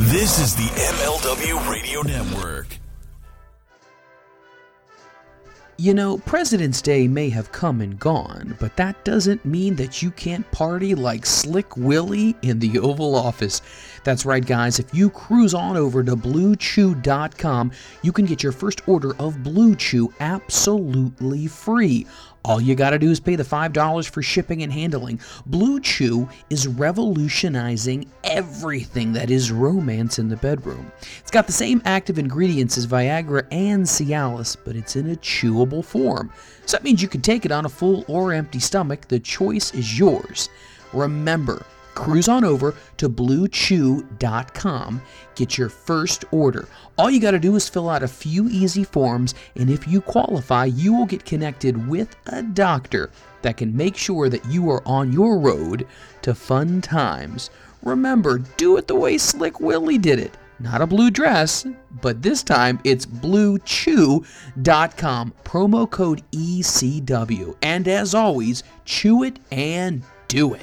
This is the MLW Radio Network. You know, President's Day may have come and gone, but that doesn't mean that you can't party like Slick Willie in the Oval Office. That's right, guys. If you cruise on over to BlueChew.com, you can get your first order of Blue Chew absolutely free. All you gotta do is pay the $5 for shipping and handling. Blue Chew is revolutionizing everything that is romance in the bedroom. It's got the same active ingredients as Viagra and Cialis, but it's in a chewable form. So that means you can take it on a full or empty stomach. The choice is yours. Remember, cruise on over to BlueChew.com. Get your first order. All you got to do is fill out a few easy forms, and if you qualify, you will get connected with a doctor that can make sure that you are on your road to fun times. Remember, do it the way Slick Willie did it. Not a blue dress, but this time it's BlueChew.com. Promo code ECW. And as always, chew it and do it.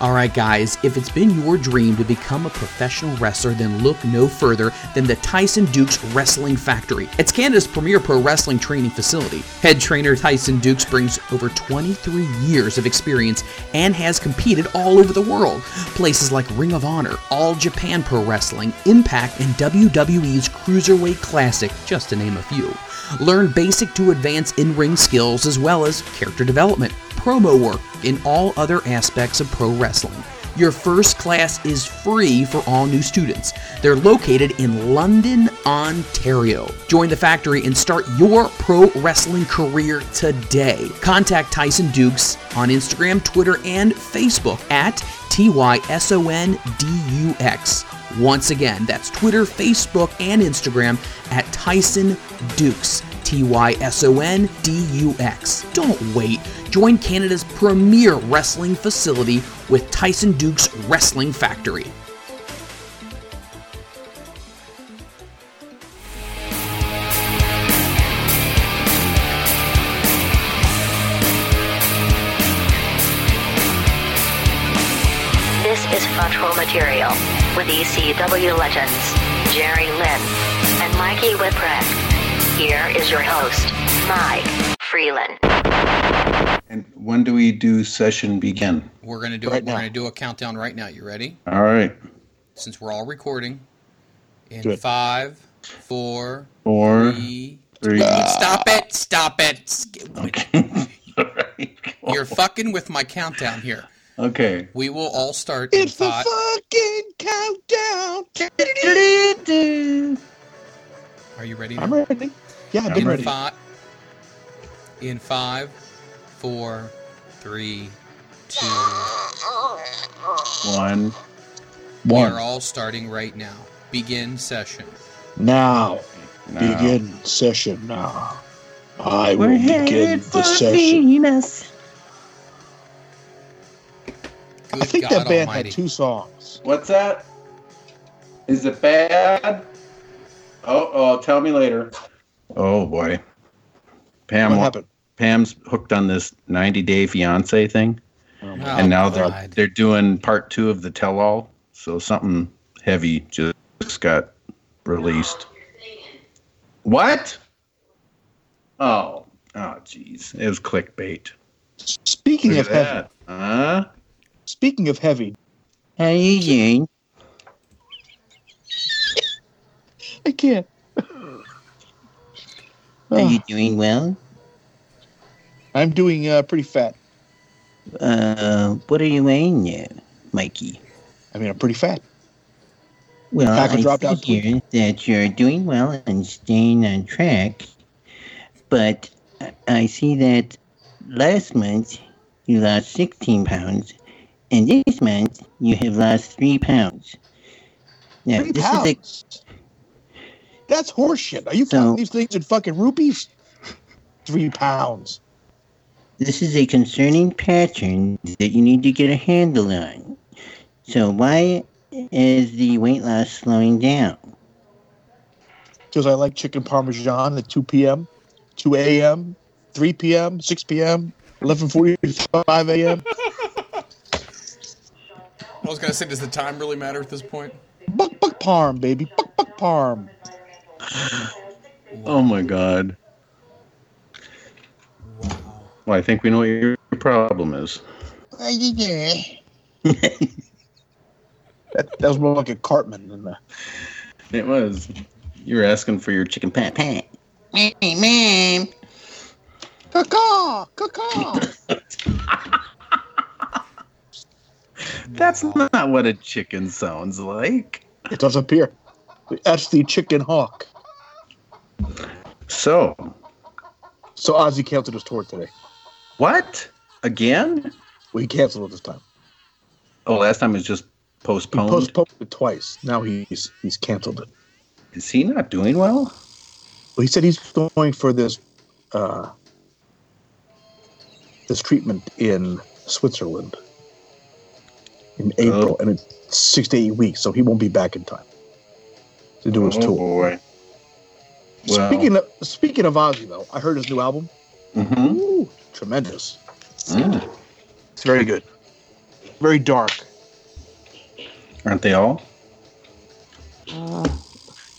Alright guys, if it's been your dream to become a professional wrestler, then look no further than the Tyson Dukes Wrestling Factory. It's Canada's premier pro wrestling training facility. Head trainer Tyson Dukes brings over 23 years of experience and has competed all over the world. Places like Ring of Honor, All Japan Pro Wrestling, Impact, and WWE's Cruiserweight Classic, just to name a few. Learn basic to advanced in-ring skills as well as character development, promo work, and all other aspects of pro wrestling. Your first class is free for all new students. They're located in London, Ontario. Join the factory and start your pro wrestling career today. Contact Tyson Dukes on Instagram, Twitter, and Facebook at TysonDukes. Once again, that's Twitter, Facebook, and Instagram at Tyson Dukes. TysonDukes. Don't wait. Join Canada's premier wrestling facility with Tyson Dukes Wrestling Factory. This is Front Row Material with ECW legends Jerry Lynn and Mikey Whipwreck. Here is your host, Mike Freeland. And when do we do session begin? We're going to do We're going to do a countdown right now. You ready? All right. Since we're all recording, in 5, 4, 3, 2. Stop it. Okay. All right. You're fucking with my countdown here. Okay. We will all start it's in 5. It's the fucking countdown. Are you ready now? I'm ready. Yeah, I've been ready. In 5, 4, 3, 2, 1. We are all starting right now. Begin session. Now. Begin session now. I will begin the session. Venus. I think that band had 2 songs. What's that? Is it bad? Oh, tell me later. Oh, boy. Pam, what happened? Pam's hooked on this 90-day fiancé thing. Oh, and now they're doing part 2 of the tell-all. So something heavy just got released. What? Oh, jeez. It was clickbait. Speaking of heavy. Huh? Speaking of heavy. Hey, I can't. Are you doing well? I'm doing pretty fat. What are you weighing yet, Mikey? I mean, I'm pretty fat. Well, I figure that you're doing well and staying on track, but I see that last month you lost 16 pounds, and this month you have lost 3 pounds. Now, 3 pounds? That's horseshit. Are you counting these things in fucking rupees? 3 pounds. This is a concerning pattern that you need to get a handle on. So why is the weight loss slowing down? Because I like chicken parmesan at 2 p.m., 2 a.m., 3 p.m., 6 p.m., 11:45 a.m.? I was going to say, does the time really matter at this point? Buck Parm, baby. Buck Parm. Oh, my God. Wow. Well, I think we know what your problem is. That was more like a Cartman than that. It was. You were asking for your chicken pat. Hey, man. Caw-caw. Caw-caw. That's not what a chicken sounds like. It does appear. That's the chicken hawk. So Ozzy canceled his tour today. What? Again? Well, he canceled it this time. Oh, last time it was just postponed? He postponed it twice. Now he's canceled it. Is he not doing well? Well, he said he's going for this treatment in Switzerland in April, and it's 6 to 8 weeks, so he won't be back in time to do his tour. Boy. Well, speaking of Ozzy, though, I heard his new album. Mm-hmm. Ooh, tremendous. Mm. It's very good. Very dark. Aren't they all?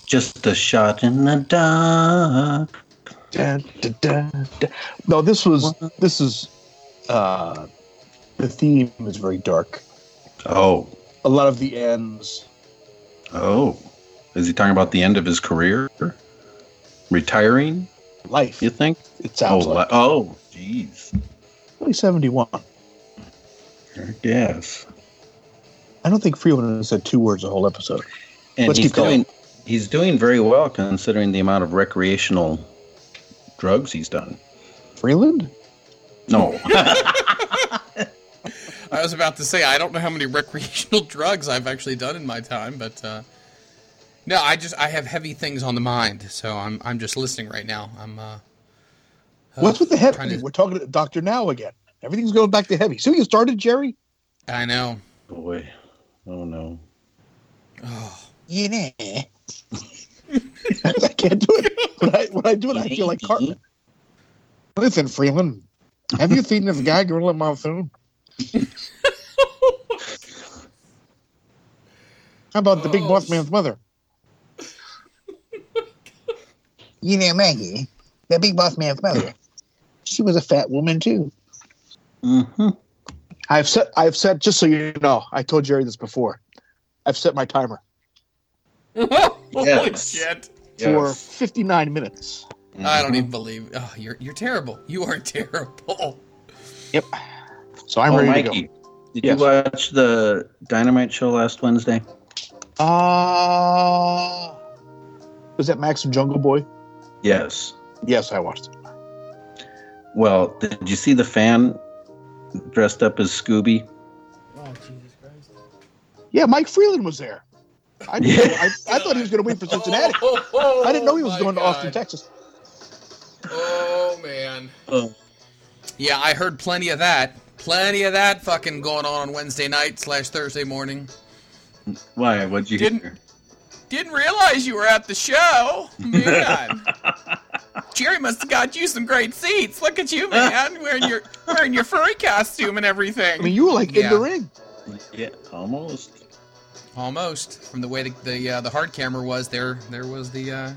Just a shot in the dark. Da, da, da, da. No, this is the theme is very dark. Oh. A lot of the ends. Oh. Is he talking about the end of his career? Retiring? Life. You think? It sounds like. Oh, jeez. Only 71. Yes. I don't think Freeman said two words the whole episode. And let's keep going. He's doing very well considering the amount of recreational drugs he's done. Freeland? No. I was about to say, I don't know how many recreational drugs I've actually done in my time, but no, I have heavy things on the mind, so I'm just listening right now. I'm. What's with the heavy? We're talking to Dr. Now again. Everything's going back to heavy. See what you started, Jerry? I know. Boy. Oh, no. Oh. Yeah. I can't do it. When I do it, I feel like Cartman. Listen, Freeland, have you seen this guy, Gorilla Monsoon? How about the big boss man's mother? You know, Maggie, the big boss man's mother, she was a fat woman, too. Mm-hmm. I've set, just so you know, I told Jerry this before, I've set my timer. Holy shit. For 59 minutes. Mm-hmm. I don't even believe. Oh, you're terrible. You are terrible. Yep. So I'm ready, Mikey, to go. Did you watch the Dynamite show last Wednesday? Was that Max and Jungle Boy? Yes. Yes, I watched it. Well, did you see the fan dressed up as Scooby? Oh, Jesus Christ. Yeah, Mike Freeland was there. I thought he was going to win for Cincinnati. I didn't know he was going to Austin, Texas. Oh, man. Yeah, I heard plenty of that. Plenty of that fucking going on Wednesday night / Thursday morning. Why? What'd you hear? Didn't realize you were at the show. Man. Jerry must have got you some great seats. Look at you, man, wearing your furry costume and everything. I mean, you were like in the ring. Yeah, almost. Almost. From the way the hard camera was, there was the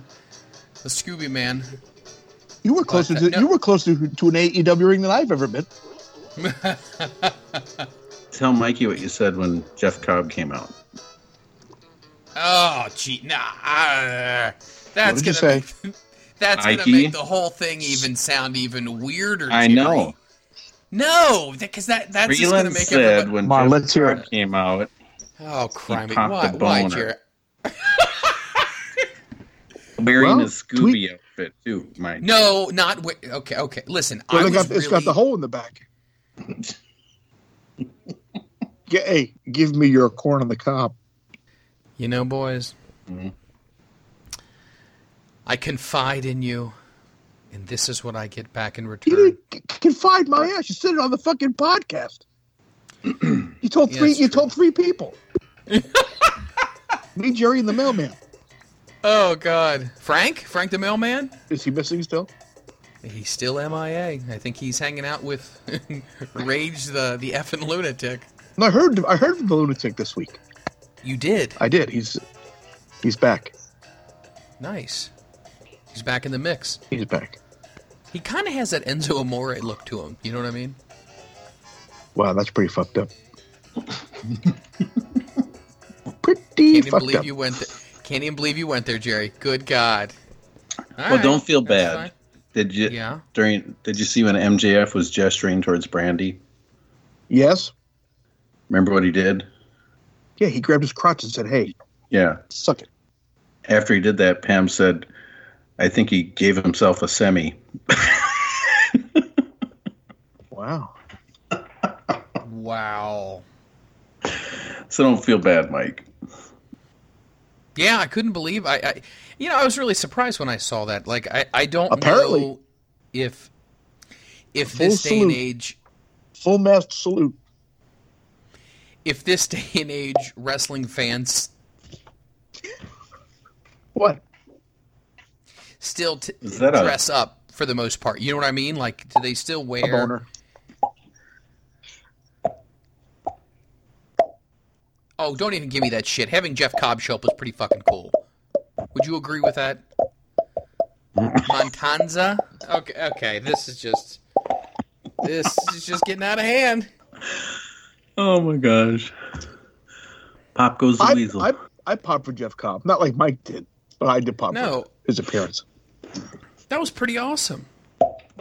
Scooby Man. You were closer to an AEW ring than I've ever been. Tell Mikey what you said when Jeff Cobb came out. Oh, gee, nah. That's going to make the whole thing even sound even weirder. I know. No, because that's Freeland just going to make said everybody. When Mom, Jeff Cobb came out. Oh, crime! Why, Jerry? Wearing a Scooby outfit too, Mike. No, not okay. Okay, listen. Well, it's got the hole in the back. Yeah, hey, give me your corn on the cob. You know, boys, I confide in you, and this is what I get back in return. You didn't confide my ass. You said it on the fucking podcast. You told three people. Me, Jerry, and the mailman. Oh, God. Frank? Frank the mailman? Is he missing still? He's still MIA. I think he's hanging out with Rage the effing lunatic. No, I heard from the lunatic this week. You did? I did. He's back. Nice. He's back in the mix. He's back. He kind of has that Enzo Amore look to him. You know what I mean? Wow, that's pretty fucked up. Can't even believe you went there, Jerry. Good God. Well, don't feel bad. Did you? Yeah. Did you see when MJF was gesturing towards Brandy? Yes. Remember what he did? Yeah, he grabbed his crotch and said, "Hey, yeah, suck it." After he did that, Pam said, "I think he gave himself a semi." Wow. Wow. So don't feel bad, Mike. Yeah, I couldn't believe I was really surprised when I saw that. Like, I don't know if this day and age, full masked salute. If this day and age wrestling fans, what? Still dress up for the most part. You know what I mean? Like, do they still wear a boner? Oh, don't even give me that shit. Having Jeff Cobb show up was pretty fucking cool. Would you agree with that? Matanza? Okay, this is just getting out of hand. Oh my gosh. Pop goes the weasel. I popped for Jeff Cobb. Not like Mike did, but I did pop for his appearance. That was pretty awesome.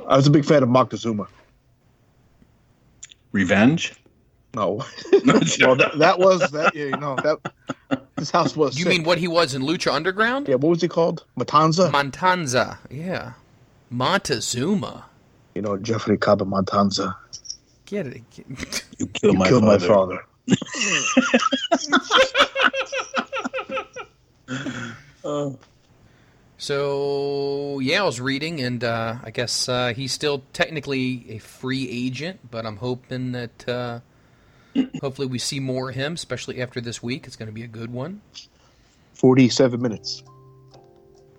I was a big fan of Montezuma. Revenge? No, well, that was that. Yeah, you know that his house was. You sick. Mean what he was in Lucha Underground? Yeah, what was he called? Matanza. Yeah, Montezuma. You know Jeffrey Cobb and Matanza. Get it? You killed my father. So yeah, I was reading, and I guess he's still technically a free agent, but I'm hoping that. Hopefully we see more of him, especially after this week. It's going to be a good one. 47 minutes.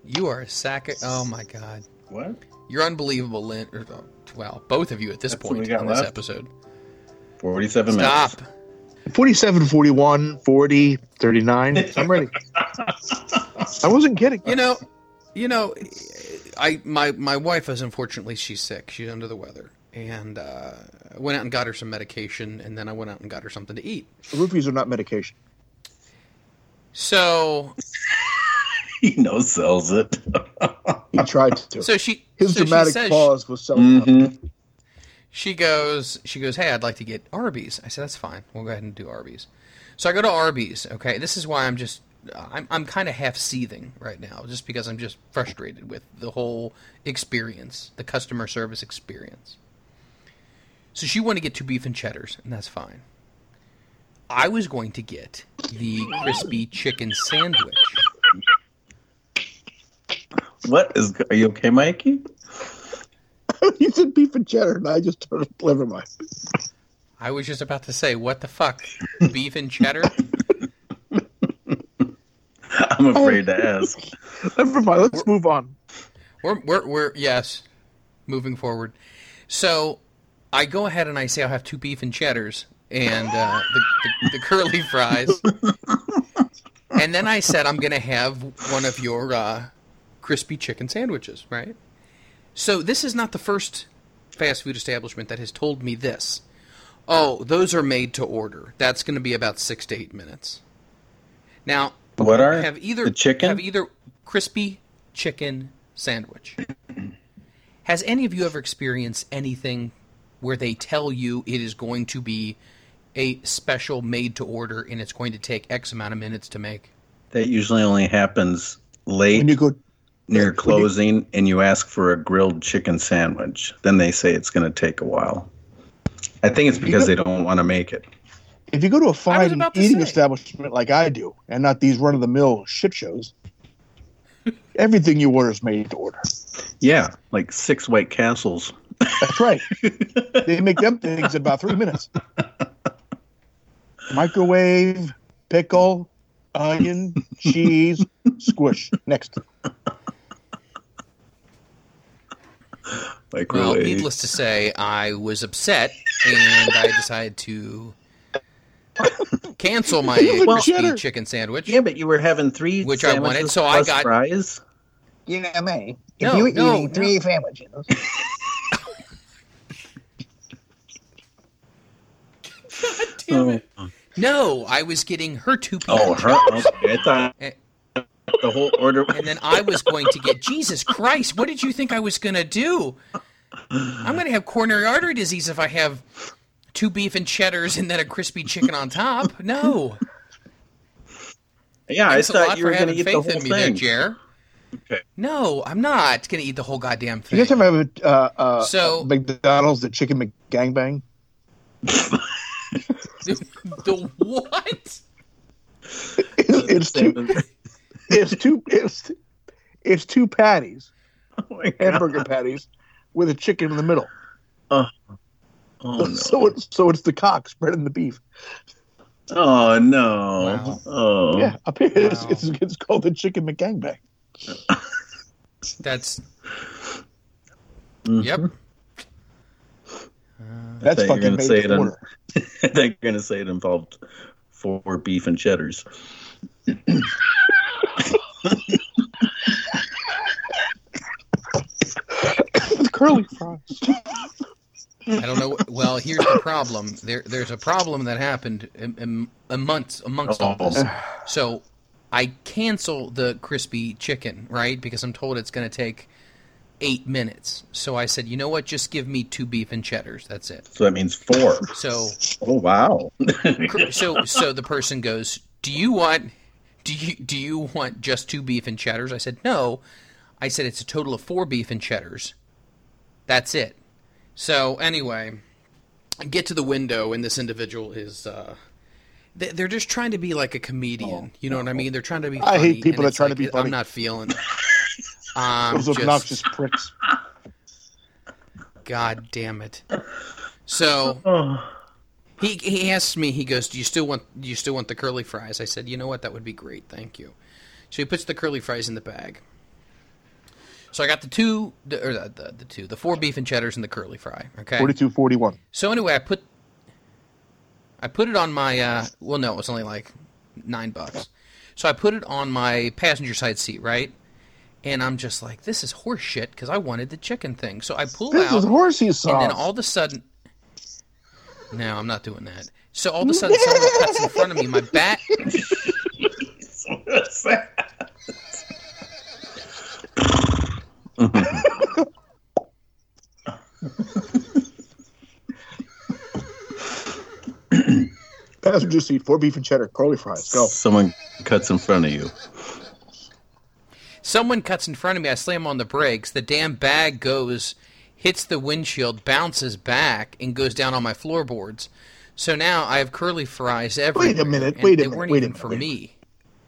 You are a sack of... Oh, my God. What? You're unbelievable, Lynn. Well, both of you at this point on this episode. 47 minutes. Stop. 47, 41, 40, 39. I'm ready. I wasn't kidding. You know, my wife is, unfortunately, she's sick. She's under the weather. And I went out and got her some medication, and then I went out and got her something to eat. Rupees are not medication. So he no sells it. He tried to. So she dramatic pause was selling. Mm-hmm. She goes, "Hey, I'd like to get Arby's." I said, "That's fine. We'll go ahead and do Arby's." So I go to Arby's. Okay, this is why I'm kind of half seething right now, just because I'm just frustrated with the whole experience, the customer service experience. So she wanted to get two beef and cheddars, and that's fine. I was going to get the crispy chicken sandwich. Are you okay, Mikey? You said beef and cheddar, and I just started delivering my... I was just about to say, what the fuck? Beef and cheddar? I'm afraid to ask. Never mind, let's move on. We're moving forward. So... I go ahead and I say I'll have two beef and cheddars and the curly fries. And then I said I'm going to have one of your crispy chicken sandwiches, right? So this is not the first fast food establishment that has told me this. Oh, those are made to order. That's going to be about 6 to 8 minutes. Now, what are have either crispy chicken sandwich. Has any of you ever experienced anything where they tell you it is going to be a special made-to-order and it's going to take X amount of minutes to make? That usually only happens late, when you go near closing, and you ask for a grilled chicken sandwich. Then they say it's going to take a while. I think it's because they don't want to make it. If you go to a fine eating establishment like I do, and not these run-of-the-mill shit shows, everything you order is made-to-order. Yeah, like 6 White Castles. That's right. They make them things in about 3 minutes. Microwave, pickle, onion, cheese, squish. Next. Like, well, really. Needless to say, I was upset, and I decided to cancel my chicken sandwich. Yeah, but you were having three which sandwiches I wanted, so plus I got fries. You know me. If you were eating three sandwiches. God damn it. No, I was getting her two-piece. Oh, her? Okay, I thought the whole order. And then I was going to get, Jesus Christ, what did you think I was going to do? I'm going to have coronary artery disease if I have two beef and cheddars and then a crispy chicken on top. No. Yeah, thanks, I thought you were going to eat the whole thing. There, Jer. Okay. No, I'm not going to eat the whole goddamn thing. You guys ever have McDonald's, the Chicken McGangbang? The what? It's two patties, hamburger patties, with a chicken in the middle. So it's the cock spreading the beef. Oh no! Wow. Oh yeah, up here it's called the Chicken McGangbang. That's yep. That's fucking made of water. I think you're going to say it involved 4 beef and cheddars. With curly fries. I don't know. Well, here's the problem. There's a problem that happened amongst all of us. So I cancel the crispy chicken, right? Because I'm told it's going to take 8 minutes. So I said, you know what? Just give me 2 beef and cheddars. That's it. So that means 4. So, oh wow. so the person goes, "Do you want just 2 beef and cheddars?" I said, "No." I said, "It's a total of 4 beef and cheddars. That's it." So anyway, I get to the window, and this individual is. They're just trying to be like a comedian. You know what I mean? They're trying to be funny. I hate people that try to be funny. I'm not feeling. Those obnoxious pricks. God damn it! So he asked me. He goes, "Do you still want the curly fries?" I said, "You know what? That would be great. Thank you." So he puts the curly fries in the bag. So I got the 4 beef and cheddars and the curly fry. Okay, 42.41. So anyway, I put it on my. It was only like $9. So I put it on my passenger side seat, right? And I'm just like, this is horse shit, because I wanted the chicken thing. So I pull out. This is horsey sauce. And then all of a sudden. No, I'm not doing that. So all of a sudden, someone cuts in front of me. My back. What's that? Passenger seat, 4 beef and cheddar, curly fries. Go. Someone cuts in front of you. Someone cuts in front of me. I slam on the brakes. The damn bag goes, hits the windshield, bounces back, and goes down on my floorboards. So now I have curly fries everywhere. Wait a minute. Wait a minute. They weren't even for me.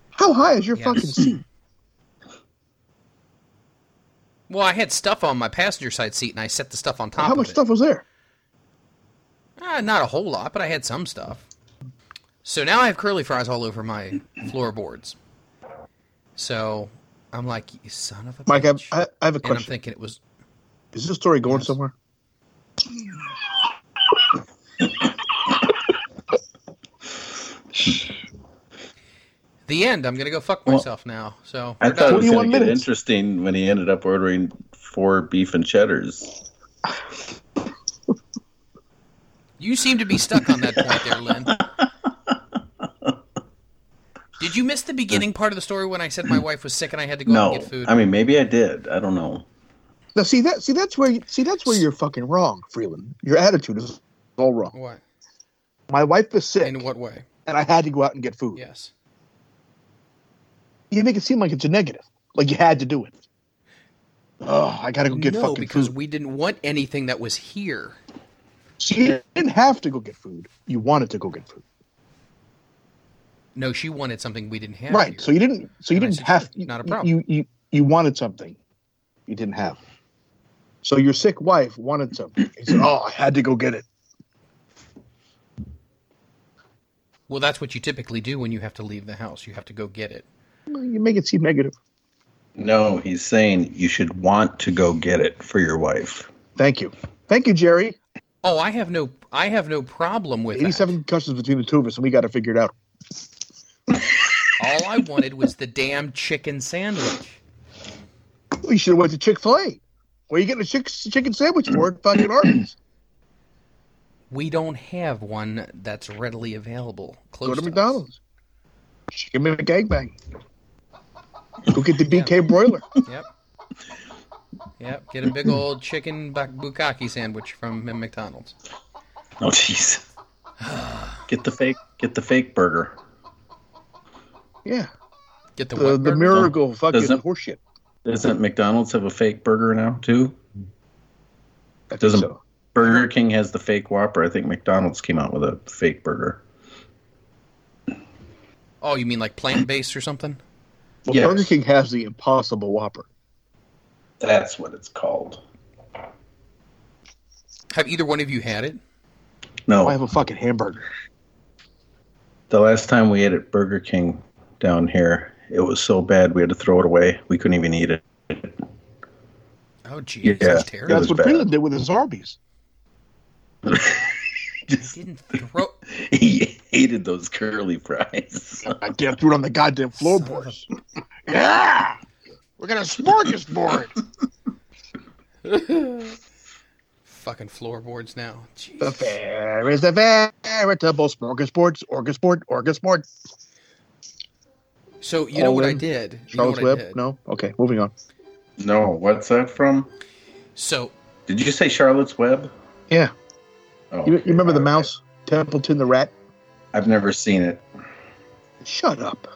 How high is your fucking seat? Well, I had stuff on my passenger side seat, and I set the stuff on top of it. How much stuff was there? Not a whole lot, but I had some stuff. So now I have curly fries all over my floorboards. So I'm like, you son of a bitch. Mike, I have a question. And I'm thinking it was... Is this story going somewhere? The end. I'm going to go fuck myself now. So I thought it was going to get interesting when he ended up ordering 4 beef and cheddars. You seem to be stuck on that point there, Lynn. Did you miss the beginning part of the story when I said my wife was sick and I had to go out and get food? I mean, maybe I did. I don't know. Now, that's where you're fucking wrong, Freeland. Your attitude is all wrong. What? My wife was sick. In what way? And I had to go out and get food. Yes. You make it seem like it's a negative. Like you had to do it. Oh, I got to go get fucking food. No, because we didn't want anything that was here. So you didn't have to go get food. You wanted to go get food. No, she wanted something we didn't have. Right, here. So you didn't. So you and didn't have. Not a problem. You wanted something, you didn't have. So your sick wife wanted something. He said, "Oh, I had to go get it." Well, that's what you typically do when you have to leave the house. You have to go get it. Well, you make it seem negative. No, he's saying you should want to go get it for your wife. Thank you, Jerry. Oh, I have no problem with 87 concussions between the two of us, and we got to figure it out. All I wanted was the damn chicken sandwich. Well, you should have went to Chick-fil-A. Where are you getting a chicken sandwich for at fucking Arby's? We don't have one that's readily available. Go to McDonald's. Chicken McGangbang. Go get the BK broiler. Yep. Get a big old chicken bukkake sandwich from McDonald's. Oh, jeez. Get the fake burger. Yeah. Get the what burger? The miracle fucking horseshit. Doesn't McDonald's have a fake burger now, too? I think so. Burger King has the fake Whopper. I think McDonald's came out with a fake burger. Oh, you mean like plant-based or something? Well, yes. Burger King has the Impossible Whopper. That's what it's called. Have either one of you had it? No. I have a fucking hamburger. The last time we ate at Burger King down here, it was so bad we had to throw it away. We couldn't even eat it. Oh, jeez. Yeah, that's terrible. That's what Freeland did with his Arby's. He hated those curly fries. Goddamn, threw it on the goddamn floorboards. Yeah! We're going to smorgasbord! Fucking floorboards now. Jeez. The fair is a veritable smorgasbord, orgasbord. So, you know what I did? Charlotte's Web? No? Okay, moving on. No, what's that from? So, did you say Charlotte's Web? Yeah. Oh, you remember the mouse? Templeton the rat? I've never seen it. Shut up.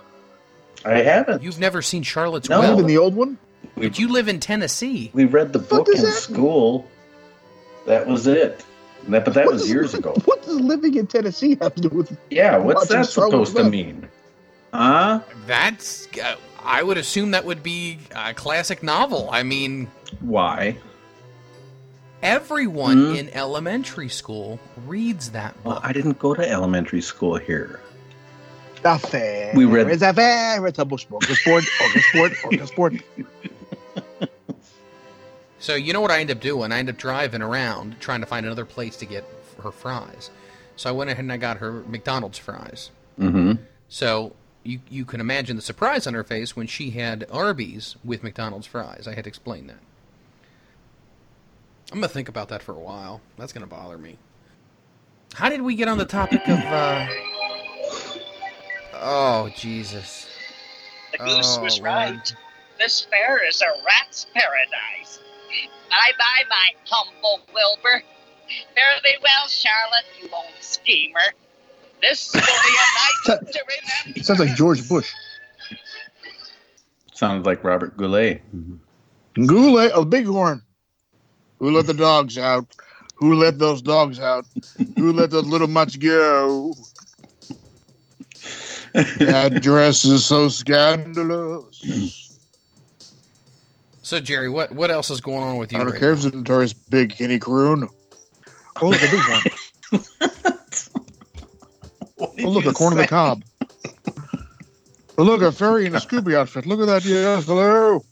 I haven't. You've never seen Charlotte's Web? Even the old one? But you live in Tennessee. We read the book in school. That was it. But that was years ago. What does living in Tennessee have to do with... Yeah, what's that supposed to mean? Huh? That's... I would assume that would be a classic novel. I mean... Why? Everyone in elementary school reads that book. Well, I didn't go to elementary school here. The fair is a veritable smorgasbord. So you know what I end up doing? I end up driving around trying to find another place to get her fries. So I went ahead and I got her McDonald's fries. Mm-hmm. So you can imagine the surprise on her face when she had Arby's with McDonald's fries. I had to explain that. I'm going to think about that for a while. That's going to bother me. How did we get on the topic of... Oh, Jesus. The goose was right. This fair is a rat's paradise. Bye-bye, my humble Wilbur. Fare thee well, Charlotte, you old schemer. This will be a night to remember. Sounds like George Bush. Sounds like Robert Goulet. Mm-hmm. Goulet, a bighorn. Who let the dogs out? Who let those dogs out? Who let those little mutts go? That dress is so scandalous. So, Jerry, what else is going on with you? I don't care if it's a notorious big guinea croon. Oh, look, a big one. Oh, look, a corn of the cob. Oh, look, a fairy in a Scooby outfit. Look at that. Yes, hello.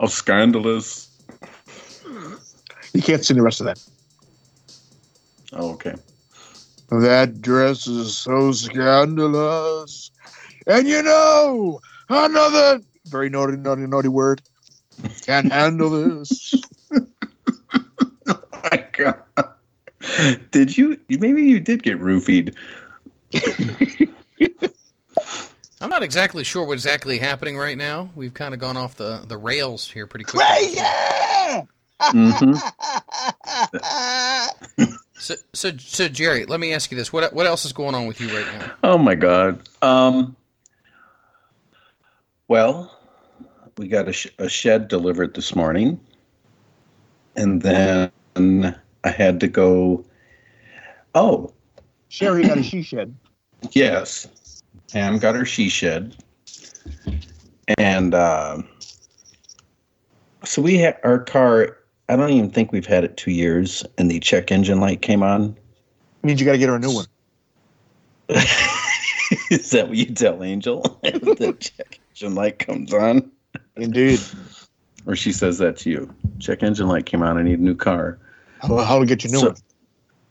Oh, scandalous. You can't see the rest of that. Oh, okay. That dress is so scandalous. And you know, another very naughty, naughty, naughty word. Can't handle this. Oh, my God. Did you? Maybe you did get roofied. I'm not exactly sure what's exactly happening right now. We've kind of gone off the rails here pretty quickly. Crazy! Mm-hmm. So Jerry, let me ask you this: what else is going on with you right now? Oh my God! Well, we got a shed delivered this morning, and then I had to go. Oh, Sherry got a she shed. Yes, Pam got her she shed, and so we had our car. I don't even think we've had it 2 years, and the check engine light came on. It means you got to get her a new one. Is that what you tell Angel? The check engine light comes on? Indeed. Or she says that to you. Check engine light came on. I need a new car. How to get you new one?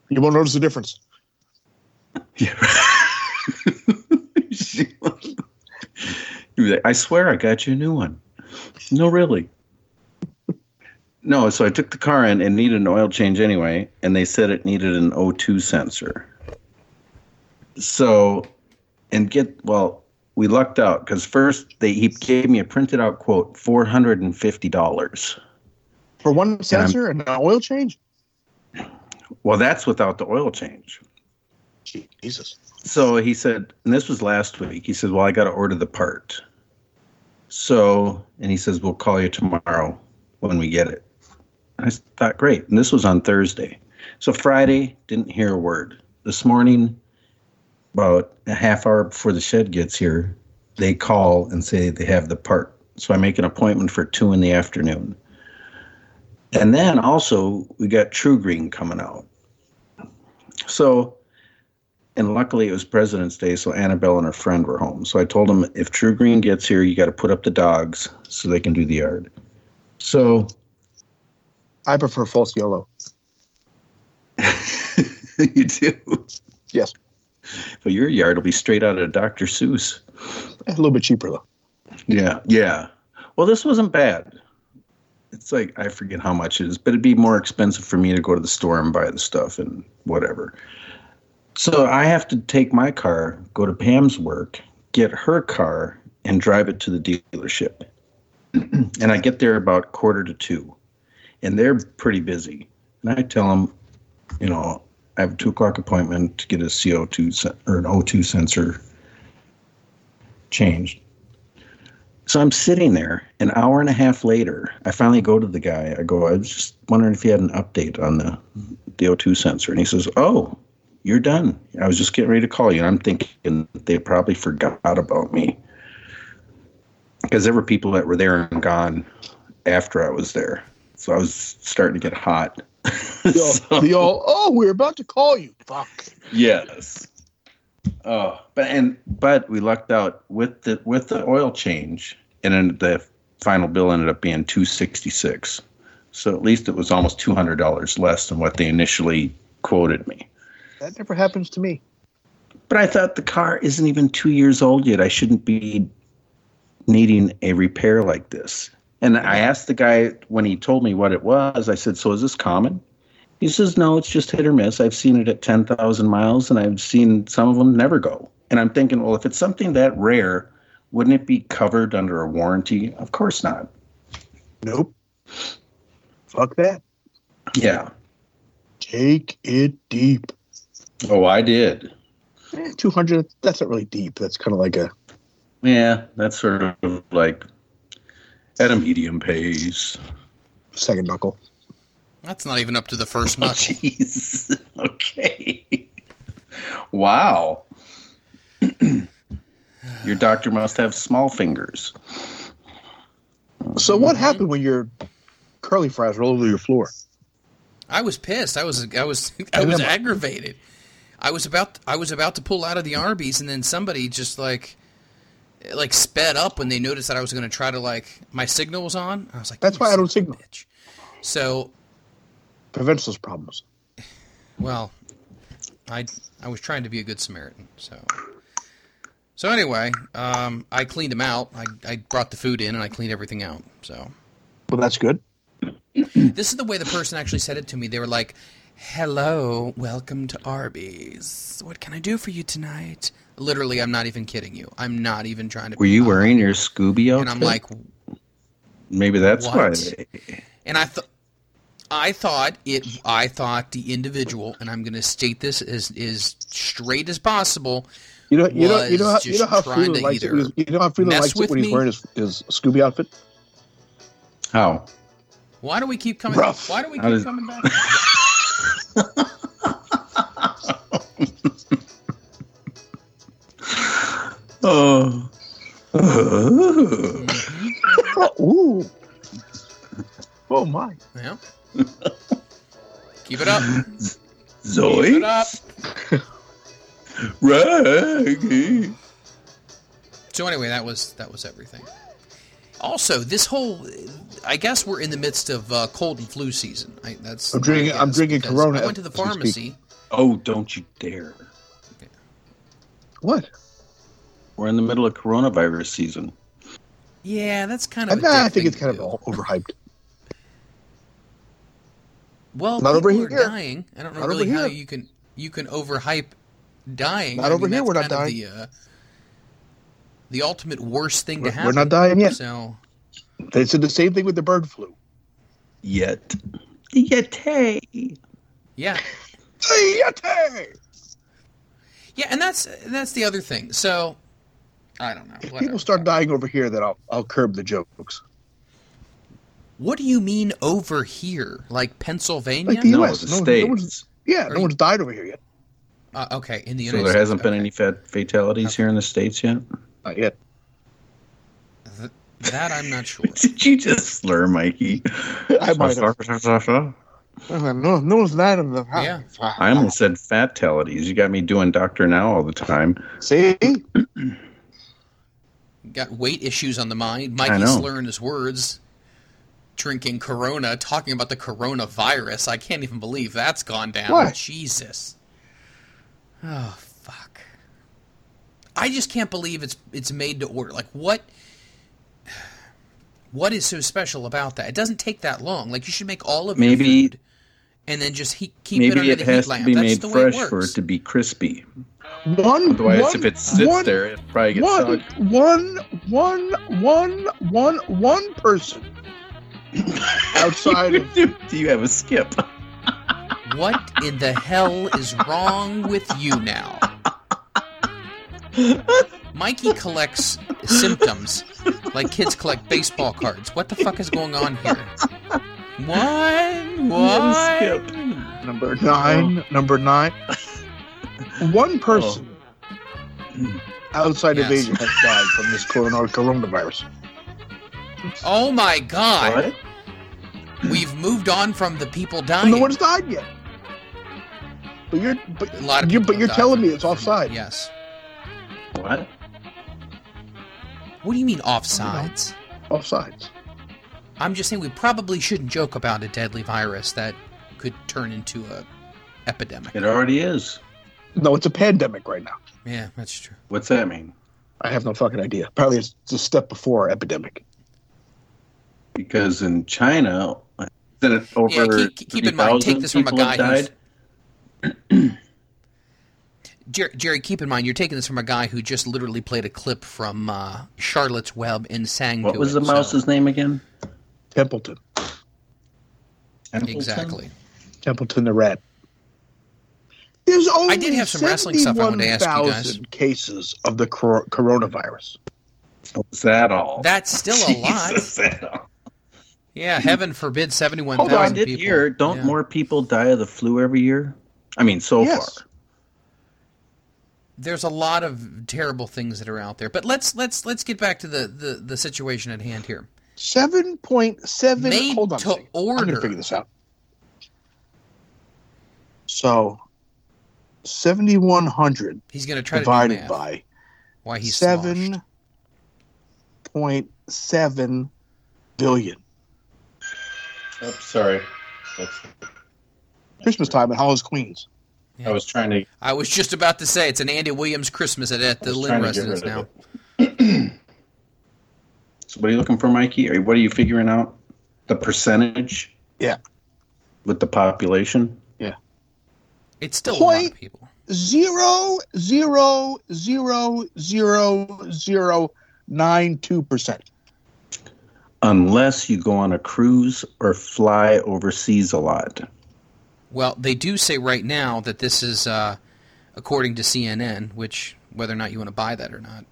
You won't notice the difference. Yeah. You'd be like, I swear I got you a new one. No, really. No, so I took the car in and needed an oil change anyway, and they said it needed an O2 sensor. So, we lucked out because first he gave me a printed out quote, $450. For one sensor and an oil change? Well, that's without the oil change. Jesus. So he said, and this was last week, he said, well, I got to order the part. So, and he says, we'll call you tomorrow when we get it. I thought, great. And this was on Thursday. So Friday, didn't hear a word. This morning, about a half hour before the shed gets here, they call and say they have the part. So I make an appointment for 2:00 p.m. And then also we got True Green coming out. So, and luckily it was President's Day, so Annabelle and her friend were home. So I told them, if True Green gets here, you got to put up the dogs so they can do the yard. So I prefer false yellow. You do? Yes. So your yard will be straight out of Dr. Seuss. A little bit cheaper, though. Yeah, yeah. Well, this wasn't bad. It's like, I forget how much it is, but it'd be more expensive for me to go to the store and buy the stuff and whatever. So I have to take my car, go to Pam's work, get her car, and drive it to the dealership. And I get there about 1:45. And they're pretty busy. And I tell them, I have a 2:00 appointment to get a CO2 or an O2 sensor changed. So I'm sitting there. An hour and a half later, I finally go to the guy. I go, I was just wondering if he had an update on the O2 sensor. And he says, oh, you're done. I was just getting ready to call you. And I'm thinking they probably forgot about me. Because there were people that were there and gone after I was there. So I was starting to get hot. We're about to call you. Fuck. Yes. But we lucked out with the oil change, and then the final bill ended up being $266. So at least it was almost $200 less than what they initially quoted me. That never happens to me. But I thought the car isn't even 2 years old yet. I shouldn't be needing a repair like this. And I asked the guy when he told me what it was, I said, so is this common? He says, no, it's just hit or miss. I've seen it at 10,000 miles, and I've seen some of them never go. And I'm thinking, well, if it's something that rare, wouldn't it be covered under a warranty? Of course not. Nope. Fuck that. Yeah. Take it deep. Oh, I did. 200, that's not really deep. That's kind of like a... Yeah, that's sort of like... At a medium pace. Second knuckle. That's not even up to the first knuckle. Jeez. Oh, okay. Wow. Your doctor must have small fingers. So what happened when your curly fries rolled over your floor? I was pissed. I was aggravated. I was about to pull out of the Arby's, and then somebody just like sped up when they noticed that I was going to try to my signal was on. I was like, that's why I don't signal. Bitch. So prevents those problems. Well, I was trying to be a good Samaritan. So anyway, I cleaned them out. I brought the food in and I cleaned everything out. So, well, that's good. This is the way the person actually said it to me. They were like, hello, welcome to Arby's. What can I do for you tonight? Literally, I'm not even kidding you. I'm not even trying to... Were you wearing your Scooby outfit? And I'm like... Maybe that's why. And I thought the individual, and I'm going to state this as straight as possible, you know how Freeland likes it when he's wearing his Scooby outfit? How? Why do we keep coming back? Coming back? Oh. Ooh. Oh, my. Yeah. Keep it up. Zoe. Keep it up. Raggy. So anyway, that was everything. Also, this whole, I guess we're in the midst of cold and flu season. I'm drinking Corona. I went to the pharmacy. Oh, don't you dare. Okay. What? We're in the middle of coronavirus season. Yeah, that's kind of. I think it's kind of overhyped. Well, not over here. Dying. I don't know really how you can overhype dying. Not over here. We're not dying. The ultimate worst thing to happen. We're not dying yet. So they said the same thing with the bird flu. Yet. Yeah. Yet. Yeah, and that's the other thing. So. I don't know. If people start dying over here, then I'll curb the jokes. What do you mean over here? Like Pennsylvania? Like the U.S. No one's died over here yet. Okay, in the United States. So there hasn't been any fatalities here in the States yet? Not yet. That I'm not sure. Did you just slur, Mikey? I might have. No one's that in the house. Yeah. I almost said fatalities. You got me doing Dr. Now all the time. See? Got weight issues on the mind. Mikey slurring his words, drinking Corona, talking about the coronavirus. I can't even believe that's gone down. What? Jesus. Oh, fuck. I just can't believe it's made to order. Like, what is so special about that? It doesn't take that long. Like, you should make all of your food and then just keep it under the heat lamp. Maybe it has to be made fresh for it to be crispy. Otherwise, if it sits there, it probably gets soggy. One person outside of... Do you have a skip? What in the hell is wrong with you now? Mikey collects symptoms like kids collect baseball cards. What the fuck is going on here? One skip. Number nine. One person outside of Asia has died from this coronavirus. Oh my God! What? We've moved on from the people dying. Well, no one's died yet. But you're telling me it's offside. Yes. What? What do you mean offsides? Offsides. I'm just saying we probably shouldn't joke about a deadly virus that could turn into a epidemic. It already is. No, it's a pandemic right now. Yeah, that's true. What's that mean? I have no fucking idea. Probably it's a step before epidemic. Because in China, isn't it over 30,000 people this from a guy died? Jerry, keep in mind, you're taking this from a guy who just literally played a clip from Charlotte's Web and sang What was the mouse's name again? Templeton. Exactly. Templeton the rat. There's only 71,000 cases of the coronavirus. Is that all? That's still a lot. That all. Yeah, heaven forbid 71,000 people. I did hear, don't more people die of the flu every year? I mean, so far. There's a lot of terrible things that are out there. But let's get back to the situation at hand here. 7.7 made hold on to order. I'm going to figure this out. So... 7,100 he's going to try divided to do math. By why he's 7.7 billion. Oh, sorry. That's Christmas time at Hollis, Queens. Yeah. I was just about to say it's an Andy Williams Christmas at the Lynn residence now. So what are you looking for, Mikey? What are you figuring out? The percentage? Yeah. With the population? It's still a lot of people. 0.0000092%. Unless you go on a cruise or fly overseas a lot. Well, they do say right now that this is, according to CNN, which whether or not you want to buy that or not,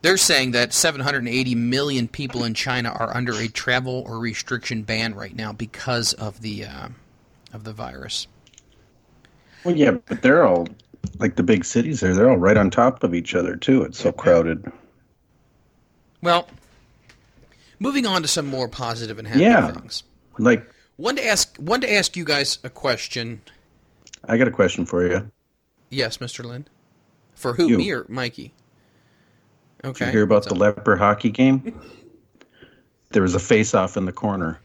they're saying that 780 million people in China are under a travel or restriction ban right now because of the virus. Well, yeah, but they're all, like the big cities there, they're all right on top of each other, too. It's so crowded. Well, moving on to some more positive and happy things. Like, wanted to ask you guys a question. I got a question for you. Yes, Mr. Lynn. For who? You. Me or Mikey? Okay. Did you hear about the leper hockey game? There was a face-off in the corner.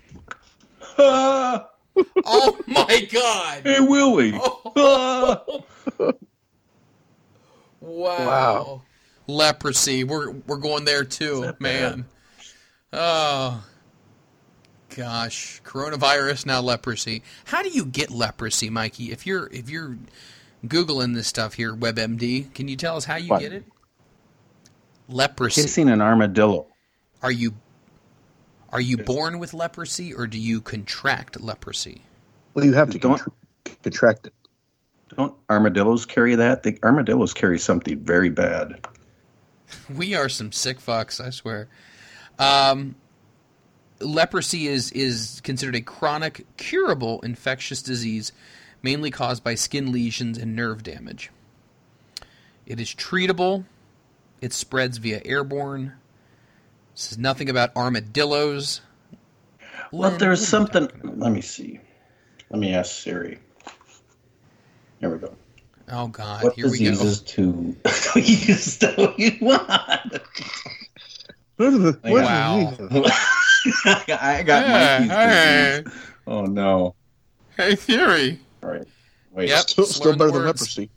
Ah! Oh my God! Hey Willie! Oh. Ah! Wow! Leprosy. We're going there too, man. Bad? Oh gosh, coronavirus, now leprosy. How do you get leprosy, Mikey? If you're Googling this stuff here, WebMD, can you tell us how you get it? Leprosy. Kissing an armadillo. Are you born with leprosy, or do you contract leprosy? Well, you have to contract it. Don't armadillos carry that? The armadillos carry something very bad. We are some sick fucks, I swear. Leprosy is considered a chronic, curable infectious disease, mainly caused by skin lesions and nerve damage. It is treatable. It spreads via airborne. This is nothing about armadillos. Well, there's something. Let me see. Let me ask Siri. There we go. Oh, God. What here we go. What diseases to use that you want? Wow. I got my disease. Oh, no. Hey, Siri. All right. Wait. Yep, still better than leprosy.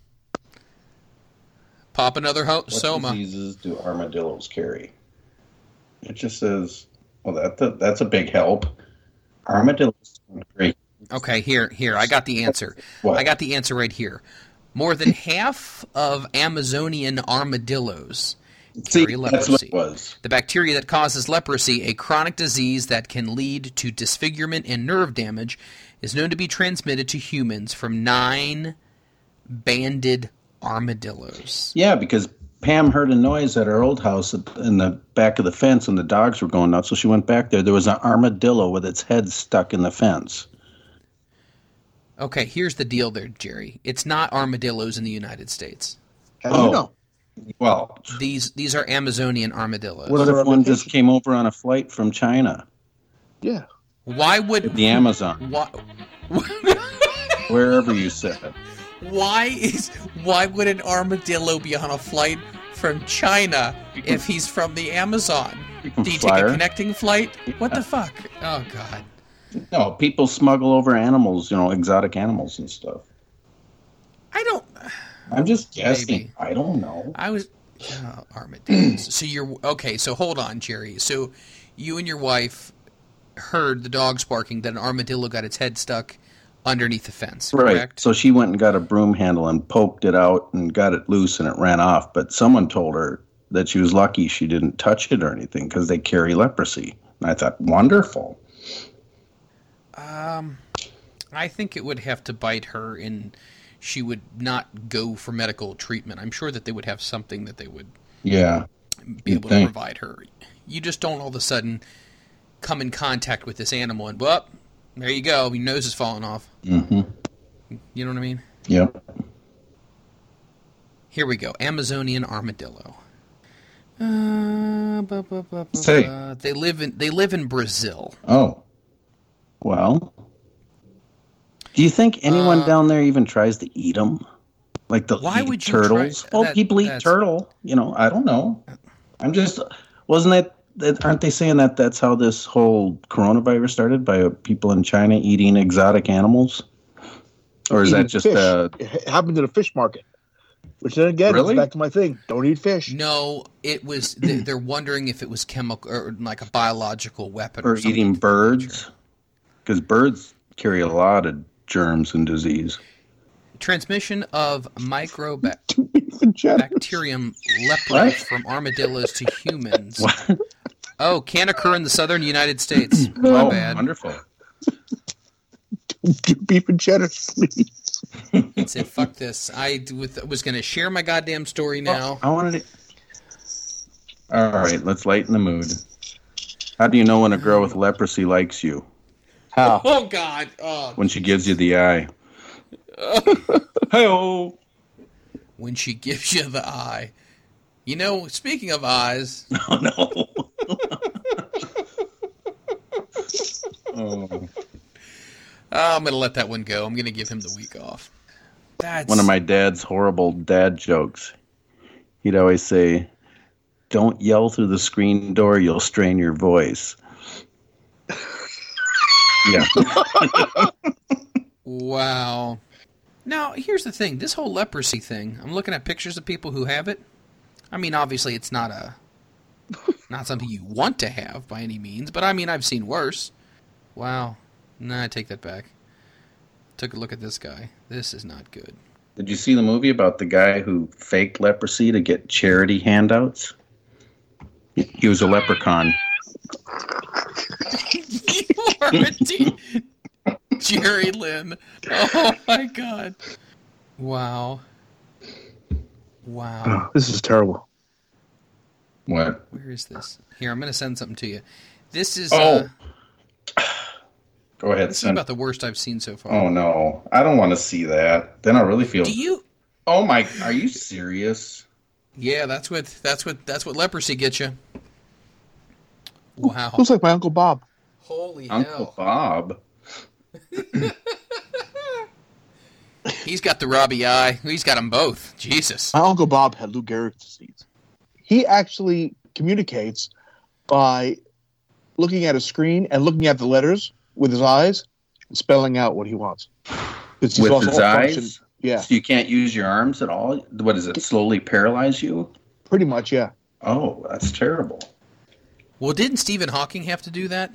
Pop another soma. What diseases do armadillos carry? It just says, well, that's a big help. Armadillos are great. Okay, here. I got the answer. What? I got the answer right here. More than half of Amazonian armadillos carry leprosy. That's what it was. The bacteria that causes leprosy, a chronic disease that can lead to disfigurement and nerve damage, is known to be transmitted to humans from 9 banded armadillos. Yeah, because Pam heard a noise at her old house in the back of the fence, and the dogs were going nuts, so she went back there. There was an armadillo with its head stuck in the fence. Okay, here's the deal there, Jerry. It's not armadillos in the United States. Oh, well. These are Amazonian armadillos. What if one just came over on a flight from China? Yeah. Why would... The Amazon. Wherever you sit. Why would an armadillo be on a flight from China if he's from the Amazon? Do you take a connecting flight? Yeah. What the fuck? Oh, God. No, people smuggle over animals, exotic animals and stuff. I'm just guessing. Maybe. I don't know. Armadillos. So hold on, Jerry. So you and your wife heard the dogs barking that an armadillo got its head stuck underneath the fence, correct? Right. So she went and got a broom handle and poked it out and got it loose and it ran off. But someone told her that she was lucky she didn't touch it or anything because they carry leprosy. And I thought, wonderful. I think it would have to bite her, and she would not go for medical treatment. I'm sure that they would have something that they would be able to provide her. You just don't all of a sudden come in contact with this animal and, well, there you go. Your nose is falling off. Mm-hmm. You know what I mean? Yep. Here we go. Amazonian armadillo. They live in Brazil. Oh. Well, do you think anyone down there even tries to eat them? Like turtles? People eat turtle. I don't know. I'm just... aren't they saying that that's how this whole coronavirus started? By people in China eating exotic animals? Or is that just... It happened in a fish market. Which then again, really? Back to my thing. Don't eat fish. No, it was... they're wondering if it was chemical... Or like a biological weapon or something. Or eating birds? Because birds carry a lot of germs and disease. Transmission of microbacterium lepers from armadillos to humans. What? Oh, can occur in the southern United States. Oh, bad. Wonderful. Don't do beef and cheddar, please. That's it. Fuck this. I was going to share my goddamn story now. Oh, I wanted to... All right, let's lighten the mood. How do you know when a girl with leprosy likes you? How? Oh, God. Oh, when she gives you the eye. Hey-oh. When she gives you the eye. Speaking of eyes. Oh, no. Oh. I'm going to let that one go. I'm going to give him the week off. That's one of my dad's horrible dad jokes. He'd always say, Don't yell through the screen door. You'll strain your voice. Yeah. Wow. Now, here's the thing. This whole leprosy thing, I'm looking at pictures of people who have it. I mean, obviously, it's not something you want to have by any means, but I mean, I've seen worse. Wow. Nah, I take that back. Took a look at this guy. This is not good. Did you see the movie about the guy who faked leprosy to get charity handouts? He was a leprechaun. You are a Jerry Lynn. Oh, my God. Wow. Wow. Oh, this is terrible. What? Where is this? Here, I'm going to send something to you. This is... Go ahead. This is about the worst I've seen so far. Oh, no. I don't want to see that. Then I really feel... Do you... Oh, my... Are you serious? Yeah, that's what leprosy gets you. Wow. Looks like my Uncle Bob. Holy hell. Uncle Bob? He's got the Robbie eye. He's got them both. Jesus. My Uncle Bob had Lou Gehrig's disease. He actually communicates by looking at a screen and looking at the letters with his eyes and spelling out what he wants. With his eyes? Function. Yeah. So you can't use your arms at all? What is it, slowly paralyze you? Pretty much, yeah. Oh, that's terrible. Well, didn't Stephen Hawking have to do that?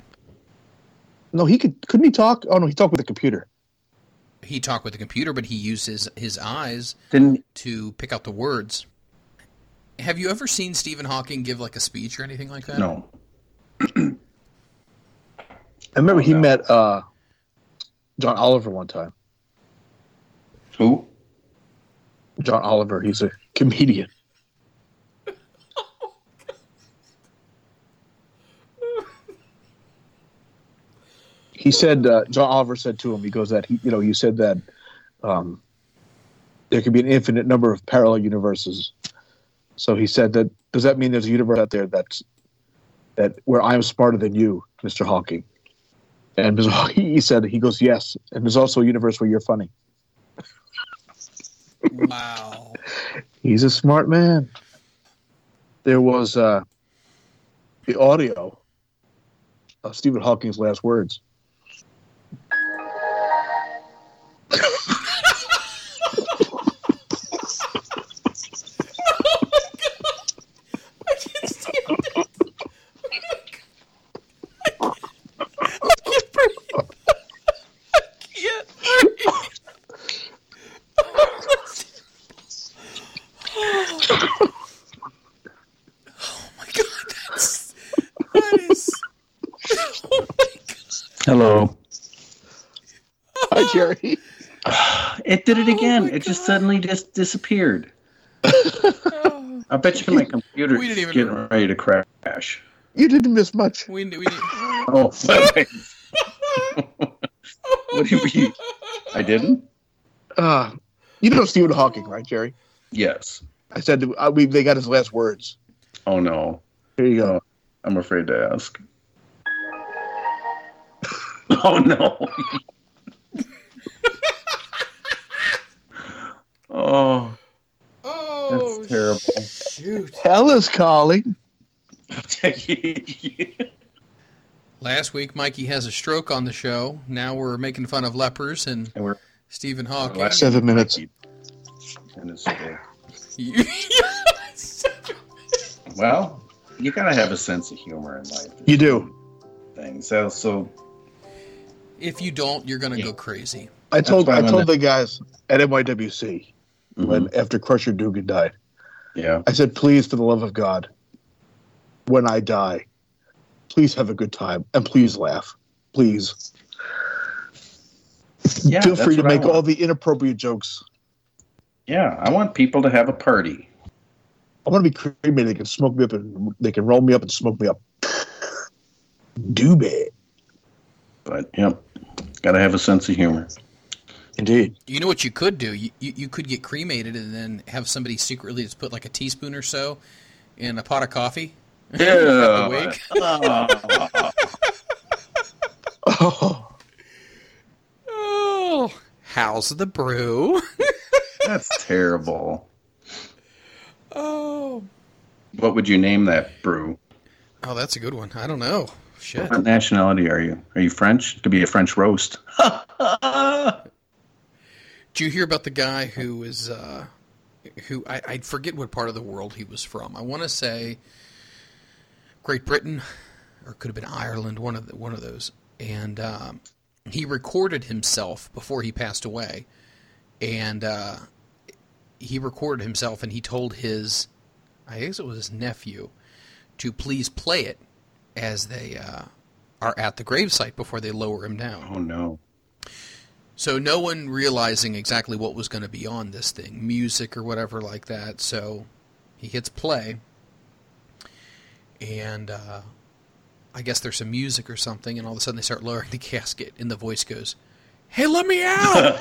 No, he could. Couldn't he talk? Oh, no, he talked with a computer. He talked with the computer, but he used his eyes to pick out the words. Have you ever seen Stephen Hawking give like a speech or anything like that? No. I remember he met John Oliver one time. Who? John Oliver. He's a comedian. He said, John Oliver said to him, he goes that, you said that there could be an infinite number of parallel universes. So he said that, does that mean there's a universe out there that's where I'm smarter than you, Mr. Hawking? And he said, he goes, yes. And there's also a universe where you're funny. Wow. He's a smart man. There was the audio of Stephen Hawking's last words. Hello. Hi, Jerry. It did it again. It just suddenly just disappeared. I bet you my computer is getting ready to crash. You didn't miss much. We didn't. Oh, what do you mean? I didn't? You know Stephen Hawking, right, Jerry? Yes. I said they got his last words. Oh, no. Here you go. I'm afraid to ask. Oh, no. Oh. That's terrible. Shoot. Hell is calling. Last week, Mikey has a stroke on the show. Now we're making fun of lepers and we're Stephen Hawking. Last 7 minutes. Well, you got to have a sense of humor in life. You do. Things. So... If you don't, you're gonna go crazy. I told the guys at NYWC when after Crusher Dugan died. Yeah, I said, please, for the love of God, when I die, please have a good time and please laugh, please. Yeah, feel free to make all the inappropriate jokes. Yeah, I want people to have a party. I want to be cremated. They can smoke me up and they can roll me up and smoke me up. Doobie. But, got to have a sense of humor. Indeed. You know what you could do? You could get cremated and then have somebody secretly just put like a teaspoon or so in a pot of coffee. Yeah. Oh. How's the brew? That's terrible. Oh. What would you name that brew? Oh, that's a good one. I don't know. Shit. What nationality are you? Are you French? It could be a French roast. Did you hear about the guy who is, who I forget what part of the world he was from. I want to say Great Britain, or could have been Ireland, one of those. And he recorded himself before he passed away, and he recorded himself, and he told his, I guess it was his nephew, to please play it as they are at the gravesite before they lower him down. Oh no. So no one realizing exactly what was going to be on this thing, music or whatever like that. So he hits play, and I guess there's some music or something, and all of a sudden they start lowering the casket, and the voice goes, "Hey, let me out!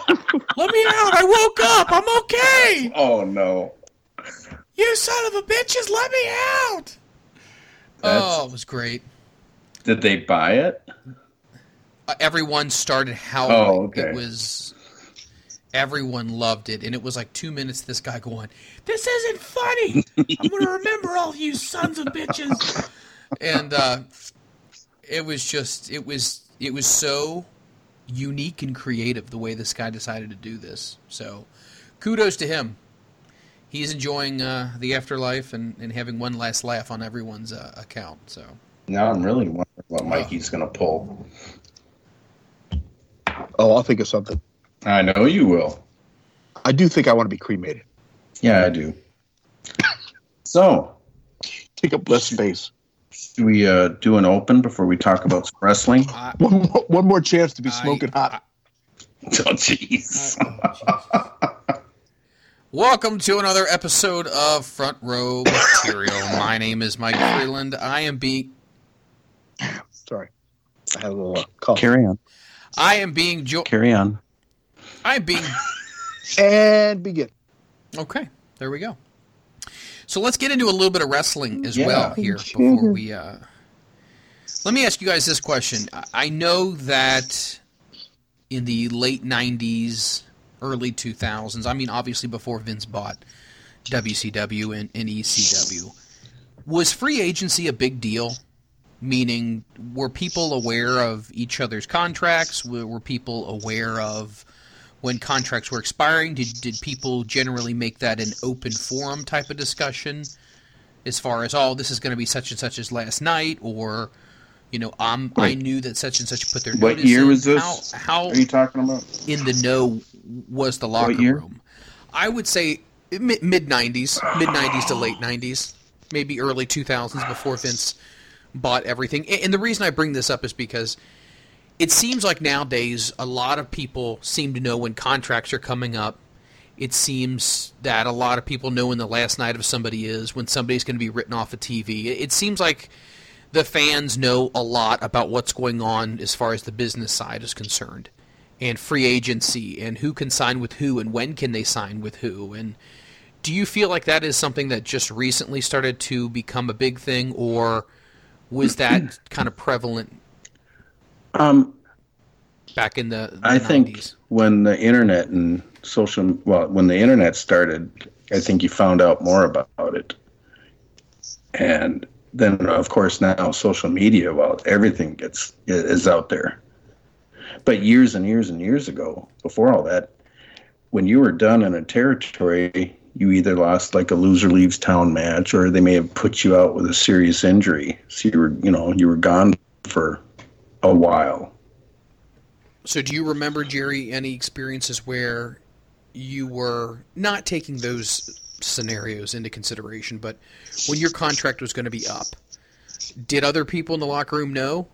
Let me out! I woke up! I'm okay!" Oh, no. "You son of a bitches, let me out!" It was great. Did they buy it? Everyone started howling. Oh, okay. Everyone loved it, and it was like 2 minutes of this guy going, "This isn't funny! I'm going to remember all of you sons of bitches!" And it was so unique and creative the way this guy decided to do this. So kudos to him. He's enjoying the afterlife and having one last laugh on everyone's account. So now I'm really wondering what Mikey's going to pull. Oh, I'll think of something. I know you will. I do think I want to be cremated. Yeah, I do. So, take up less space. Should we do an open before we talk about wrestling? One more chance to be smoking hot. Oh, jeez. Welcome to another episode of Front Row Material. My name is Mike Freeland. I am being... Sorry. I had a little call. Carry on. I am being... Carry on. I am being... And begin. Okay. There we go. So let's get into a little bit of wrestling as well here before we... Let me ask you guys this question. I know that in the late 90s, early 2000s, I mean, obviously before Vince bought WCW and ECW, was free agency a big deal? Meaning, were people aware of each other's contracts? Were people aware of... when contracts were expiring, did people generally make that an open forum type of discussion as far as, oh, this is going to be such and such as last night, or, you know, I knew that such and such put their notice in. What year was this? How are you talking about? In the know was the locker room. I would say mid-90s to late 90s, maybe early 2000s before Vince bought everything. And the reason I bring this up is because it seems like nowadays a lot of people seem to know when contracts are coming up. It seems that a lot of people know when the last night of somebody is, when somebody's going to be written off of TV. It seems like the fans know a lot about what's going on as far as the business side is concerned, and free agency, and who can sign with who, and when can they sign with who. And do you feel like that is something that just recently started to become a big thing, or was that kind of prevalent back in the 90s? Think when the internet and when the internet started, I think you found out more about it. And then, of course, now social media, everything is out there. But years and years and years ago, before all that, when you were done in a territory, you either lost like a loser leaves town match, or they may have put you out with a serious injury. So you were gone for a while. So do you remember, Jerry, any experiences where you were not taking those scenarios into consideration, but when your contract was going to be up, did other people in the locker room know,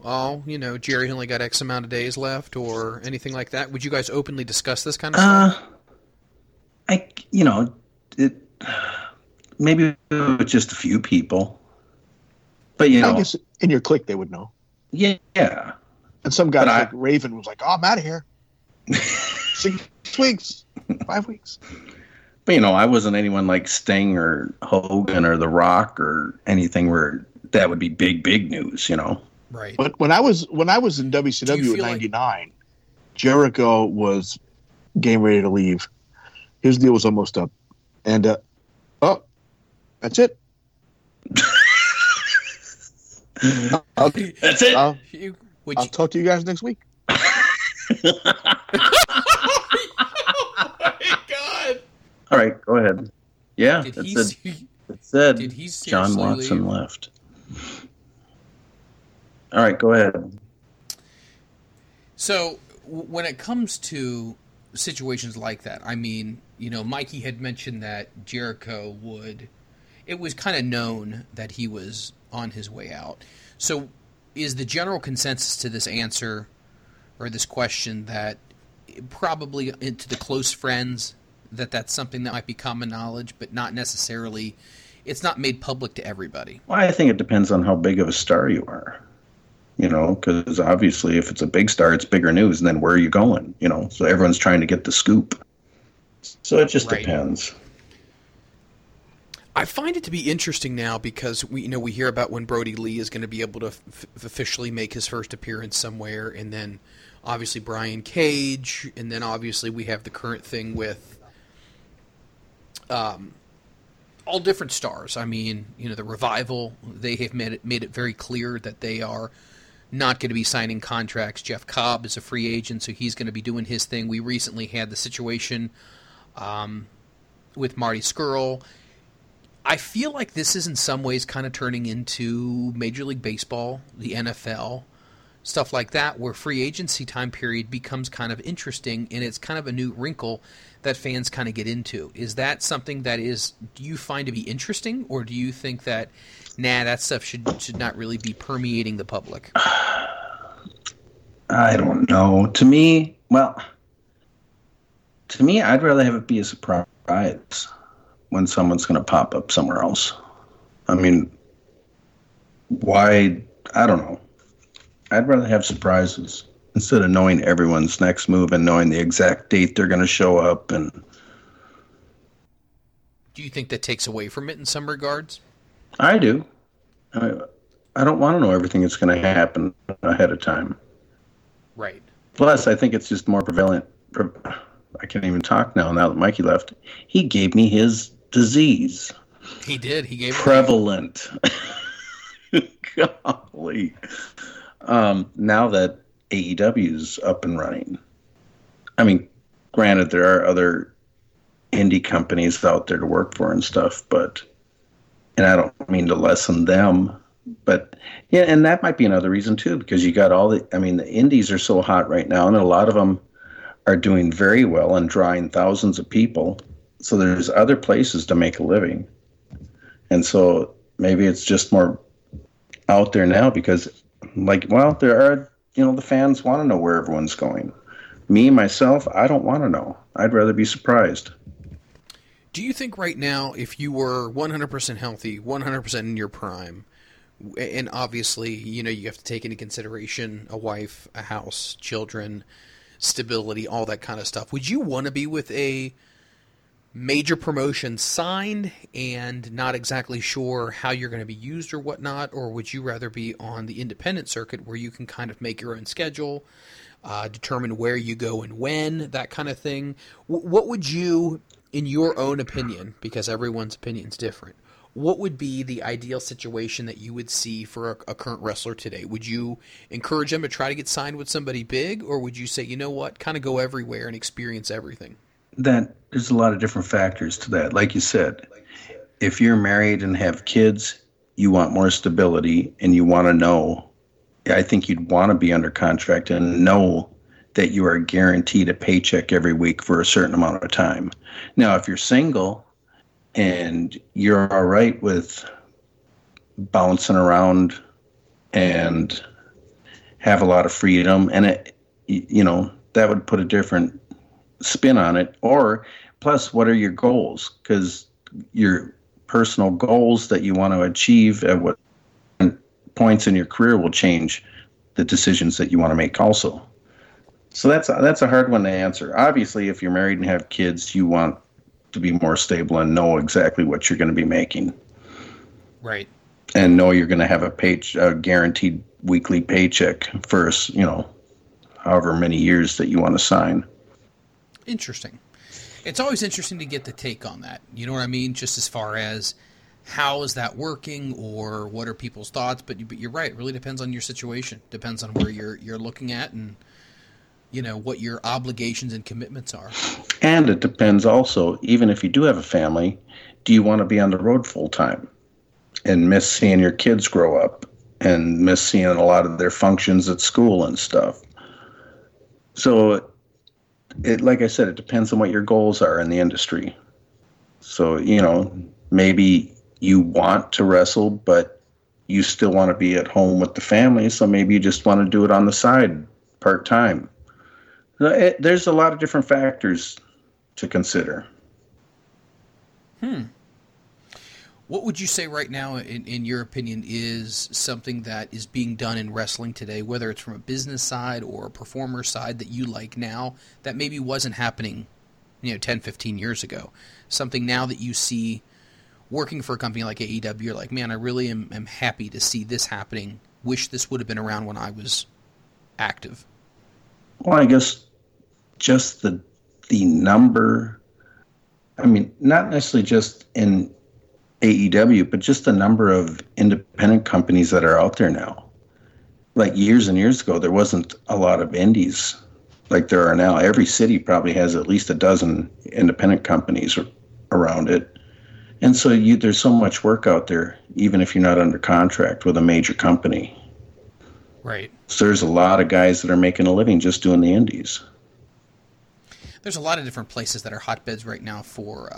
Jerry only got X amount of days left, or anything like that? Would you guys openly discuss this kind of stuff? Maybe with just a few people. But, I guess in your clique they would know. Yeah. And some guy like Raven was like, "Oh, I'm out of here. 6 weeks, 5 weeks." But I wasn't anyone like Sting or Hogan or The Rock or anything where that would be big news, Right. But when I was in WCW in '99, Jericho was getting ready to leave. His deal was almost up, and that's it. That's it. I'll talk to you guys next week. Oh my God. All right, go ahead. Yeah, John Watson left. All right, go ahead. So when it comes to situations like that, I mean, you know, Mikey had mentioned that Jericho would, it was kind of known that he was on his way out. So is the general consensus to this answer or this question that probably to the close friends that that's something that might be common knowledge, but not necessarily, it's not made public to everybody? Well, I think it depends on how big of a star you are, you know, because obviously if it's a big star, it's bigger news, and then where are you going, you know? So everyone's trying to get the scoop. So it just depends. I find it to be interesting now because we hear about when Brody Lee is going to be able to officially make his first appearance somewhere, and then obviously Brian Cage, and then obviously we have the current thing with all different stars. I mean, you know, the Revival, they have made it very clear that they are not going to be signing contracts. Jeff Cobb is a free agent, so he's going to be doing his thing. We recently had the situation with Marty Scurll. I feel like this is in some ways kind of turning into Major League Baseball, the NFL, stuff like that, where free agency time period becomes kind of interesting, and it's kind of a new wrinkle that fans kind of get into. Is that something that is, do you find to be interesting, or do you think that, that stuff should not really be permeating the public? I don't know. To me, I'd rather have it be a surprise when someone's going to pop up somewhere else. I mean, why? I don't know. I'd rather have surprises instead of knowing everyone's next move and knowing the exact date they're going to show up. And do you think that takes away from it in some regards? I do. I don't want to know everything that's going to happen ahead of time. Right. Plus, I think it's just more prevalent. I can't even talk now that Mikey left. He gave me his disease. He did. He gave prevalent. Golly. Now that AEW's up and running. I mean, granted, there are other indie companies out there to work for and stuff, and I don't mean to lessen them, but yeah, and that might be another reason too, because you got the indies are so hot right now, and a lot of them are doing very well and drawing thousands of people. So there's other places to make a living. And so maybe it's just more out there now because there are, you know, the fans want to know where everyone's going. Me, myself, I don't want to know. I'd rather be surprised. Do you think right now, if you were 100% healthy, 100% in your prime, and obviously, you know, you have to take into consideration a wife, a house, children, stability, all that kind of stuff, would you want to be with a major promotion signed and not exactly sure how you're going to be used or whatnot, or would you rather be on the independent circuit where you can kind of make your own schedule, determine where you go and when, that kind of thing? What would you, in your own opinion, because everyone's opinion is different, what would be the ideal situation that you would see for a current wrestler today? Would you encourage them to try to get signed with somebody big, or would you say, you know what, kind of go everywhere and experience everything? That there's a lot of different factors to that. Like you said, if you're married and have kids, you want more stability and you want to know. I think you'd want to be under contract and know that you are guaranteed a paycheck every week for a certain amount of time. Now, if you're single and you're all right with bouncing around and have a lot of freedom, and it, you know, that would put a different spin on it. Or plus, what are your goals? Because your personal goals that you want to achieve at what points in your career will change the decisions that you want to make also. So that's a hard one to answer. Obviously, if you're married and have kids, you want to be more stable and know exactly what you're going to be making. Right. And know you're going to have a guaranteed weekly paycheck for, you know, however many years that you want to sign. Interesting. It's always interesting to get the take on that. You know what I mean? Just as far as how is that working or what are people's thoughts. But you're right. It really depends on your situation. Depends on where you're looking at and, you know, what your obligations and commitments are. And it depends also, even if you do have a family, do you want to be on the road full time and miss seeing your kids grow up and miss seeing a lot of their functions at school and stuff? So, like I said, it depends on what your goals are in the industry. So, you know, maybe you want to wrestle, but you still want to be at home with the family. So maybe you just want to do it on the side part time. There's a lot of different factors to consider. What would you say right now, in your opinion, is something that is being done in wrestling today, whether it's from a business side or a performer side that you like now that maybe wasn't happening, 10, 15 years ago? Something now that you see working for a company like AEW, you're like, man, I really am happy to see this happening. Wish this would have been around when I was active. Well, I guess just the number, not necessarily just in AEW, but just the number of independent companies that are out there now. Like years and years ago, there wasn't a lot of indies like there are now. Every city probably has at least a dozen independent companies around it. And so there's so much work out there, even if you're not under contract with a major company. Right. So there's a lot of guys that are making a living just doing the indies. There's a lot of different places that are hotbeds right now for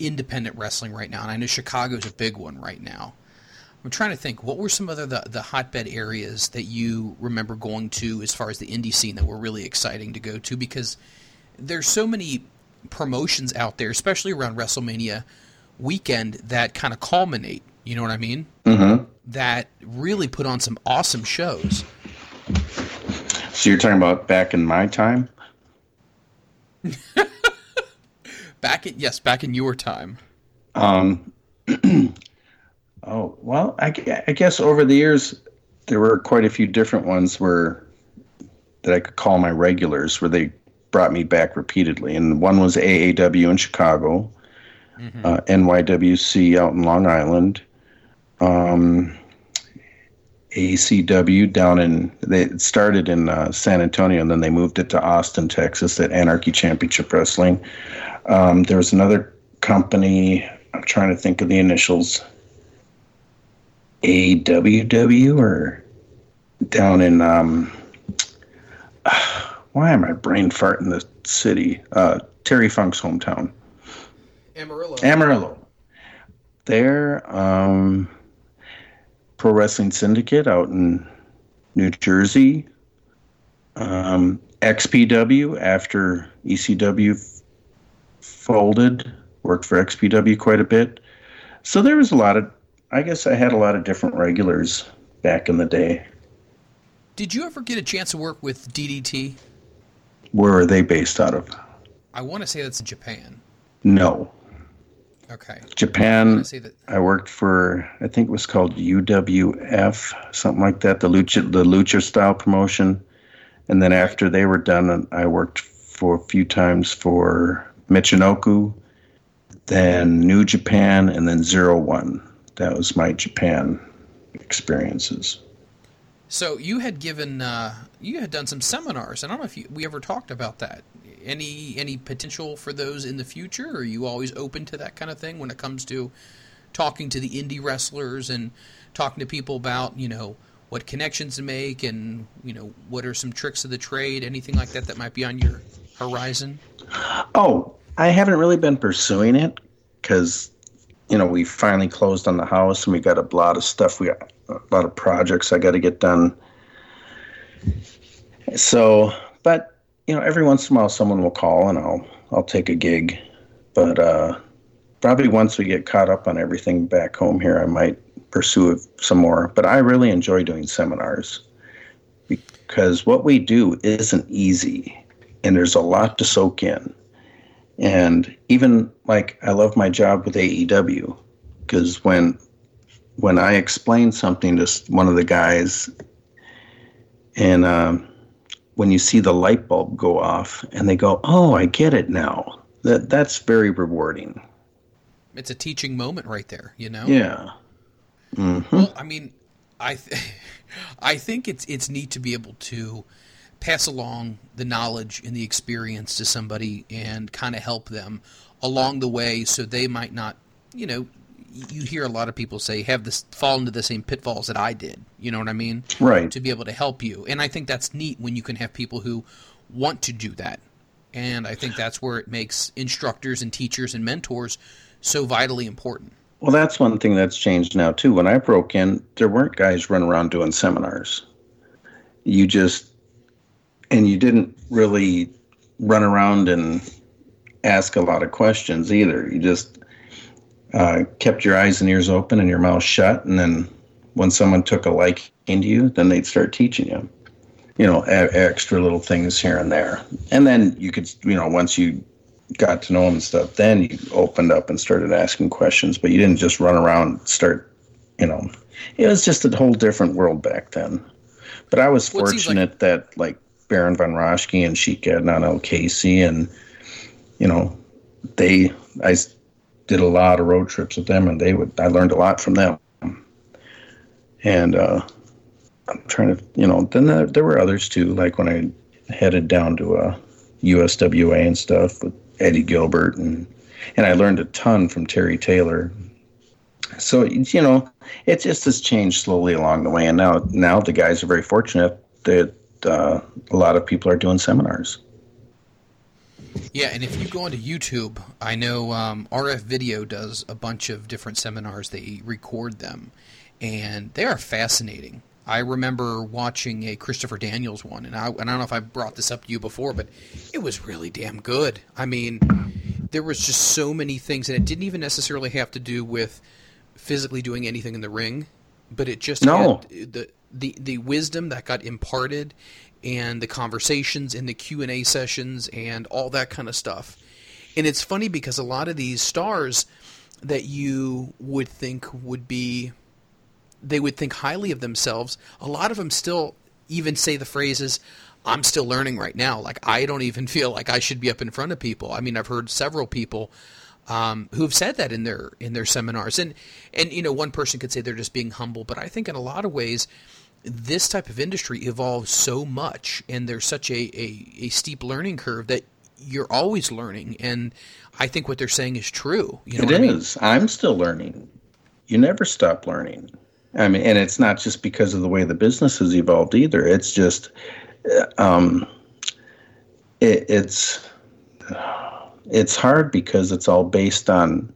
independent wrestling right now, and I know Chicago's a big one right now. I'm trying to think, what were some other the hotbed areas that you remember going to as far as the indie scene that were really exciting to go to? Because there's so many promotions out there, especially around WrestleMania weekend, that kind of culminate, you know what I mean? Mm-hmm. That really put on some awesome shows. So you're talking about back in my time? Back in your time. I guess over the years there were quite a few different ones that I could call my regulars, where they brought me back repeatedly. And one was AAW in Chicago, mm-hmm. NYWC out in Long Island, ECW down in. They started in San Antonio, and then they moved it to Austin, Texas, at Anarchy Championship Wrestling. There was another company. I'm trying to think of the initials. AWW or down in. Why am I brain farting the city? Terry Funk's hometown. Amarillo. There. Pro Wrestling Syndicate out in New Jersey, XPW after ECW folded, worked for XPW quite a bit. So there was I had a lot of different regulars back in the day. Did you ever get a chance to work with DDT? Where are they based out of? I want to say that's in Japan. No. Okay. Japan, I worked for, I think it was called UWF, something like that, the Lucha style promotion. And then after they were done, I worked for a few times for Michinoku, then New Japan, and then 01. That was my Japan experiences. So you had done some seminars. I don't know if we ever talked about that. Any potential for those in the future? Or are you always open to that kind of thing when it comes to talking to the indie wrestlers and talking to people about, what connections to make and, what are some tricks of the trade, anything like that might be on your horizon? Oh, I haven't really been pursuing it because, we finally closed on the house and we got a lot of stuff. We got a lot of projects I got to get done. So, but... every once in a while someone will call and I'll take a gig. But probably once we get caught up on everything back home here, I might pursue some more. But I really enjoy doing seminars because what we do isn't easy and there's a lot to soak in. And even I love my job with AEW because when I explain something to one of the guys and when you see the light bulb go off and they go, oh, I get it now. That's very rewarding. it's a teaching moment right there, you know? Yeah. Mm-hmm. Well, I mean, I think it's neat to be able to pass along the knowledge and the experience to somebody and kind of help them along the way, so they might not, you know, you hear a lot of people say, have this fall into the same pitfalls that I did. You know what I mean? Right. To be able to help you. And I think that's neat when you can have people who want to do that. And I think that's where it makes instructors and teachers and mentors so vitally important. Well, that's one thing that's changed now, too. When I broke in, there weren't guys running around doing seminars. You just, and you didn't really run around and ask a lot of questions either. You just kept your eyes and ears open and your mouth shut. And then when someone took a liking to you, then they'd start teaching you, you know, extra little things here and there. And then you could, you know, once you got to know them and stuff, then you opened up and started asking questions, but you didn't just run around and start, you know, it was just a whole different world back then. But I was fortunate that like Baron Von Roschke and Sheik Adnan El Casey and, you know, I did a lot of road trips with them, and I learned a lot from them. And I'm trying to, you know, then there were others too, like when I headed down to USWA and stuff with Eddie Gilbert, and I learned a ton from Terry Taylor. So, you know, it just has changed slowly along the way. And now the guys are very fortunate that a lot of people are doing seminars. Yeah, and if you go onto YouTube, I know RF Video does a bunch of different seminars. They record them, and they are fascinating. I remember watching a Christopher Daniels one, and I don't know if I brought this up to you before, but it was really damn good. I mean, there was just so many things, and it didn't even necessarily have to do with physically doing anything in the ring, but it just had the wisdom that got imparted, and the conversations and the Q&A sessions and all that kind of stuff. And it's funny because a lot of these stars that you would think would be, they would think highly of themselves, a lot of them still even say the phrases, I'm still learning right now. Like, I don't even feel like I should be up in front of people. I mean, I've heard several people who have said that in their seminars. And, you know, one person could say they're just being humble, but I think in a lot of ways, this type of industry evolves so much, and there's such a steep learning curve that you're always learning. And I think what they're saying is true. You know what I mean? I'm still learning. You never stop learning. I mean, and it's not just because of the way the business has evolved either. It's just, it's hard because it's all based on,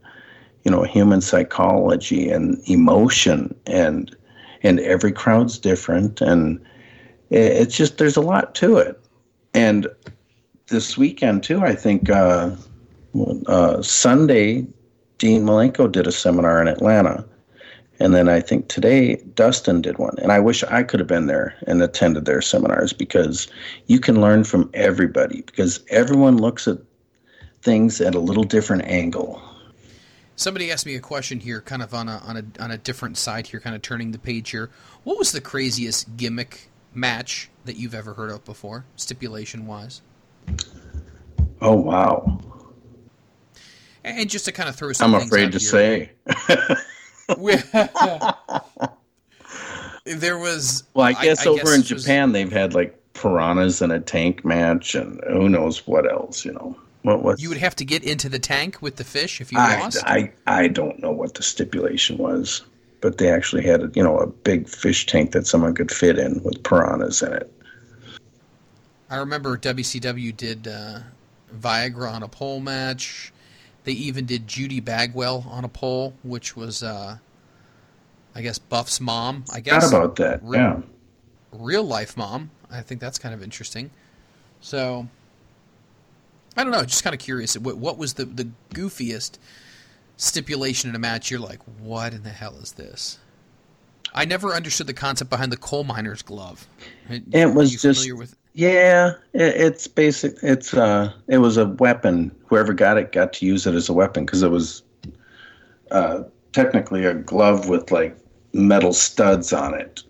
you know, human psychology and emotion, and every crowd's different, and it's just, there's a lot to it. And this weekend too, I think Sunday, Dean Malenko did a seminar in Atlanta, and then I think today Dustin did one. And I wish I could have been there and attended their seminars, because you can learn from everybody, because everyone looks at things at a little different angle. Somebody asked me a question here, kind of on a different side here, kind of turning the page here. What was the craziest gimmick match that you've ever heard of before, stipulation-wise? Oh, wow. And just to kind of throw some things out here. I'm afraid to say. There was... Well, I guess in Japan they've had like piranhas in a tank match and who knows what else, you know. What? You would have to get into the tank with the fish if you lost? I don't know what the stipulation was, but they actually had a big fish tank that someone could fit in with piranhas in it. I remember WCW did Viagra on a pole match. They even did Judy Bagwell on a pole, which was, I guess, Buff's mom. I guess. Not about that, yeah. Real-life mom. I think that's kind of interesting. So... I don't know, just kind of curious. What was the goofiest stipulation in a match? You're like, what in the hell is this? I never understood the concept behind the coal miner's glove. It was just, yeah, it's basic. It was a weapon. Whoever got to use it as a weapon, because it was technically a glove with like metal studs on it.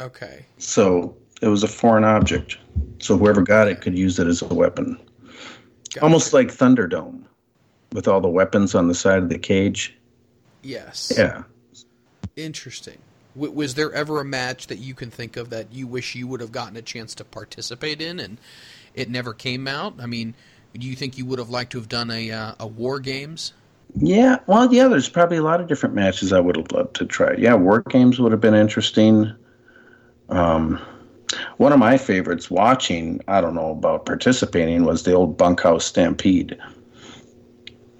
Okay. So it was a foreign object. So whoever got it could use it as a weapon. Almost like Thunderdome. with all the weapons on the side of the cage. Yes. Yeah. Interesting. Was there ever a match that you can think of that you wish you would have gotten a chance to participate in and it never came out? I mean, do you think you would have liked to have done a War Games? Yeah, well, yeah, there's probably a lot of different matches I would have loved to try. Yeah, War Games would have been interesting. One of my favorites watching, I don't know about participating, was the old Bunkhouse Stampede,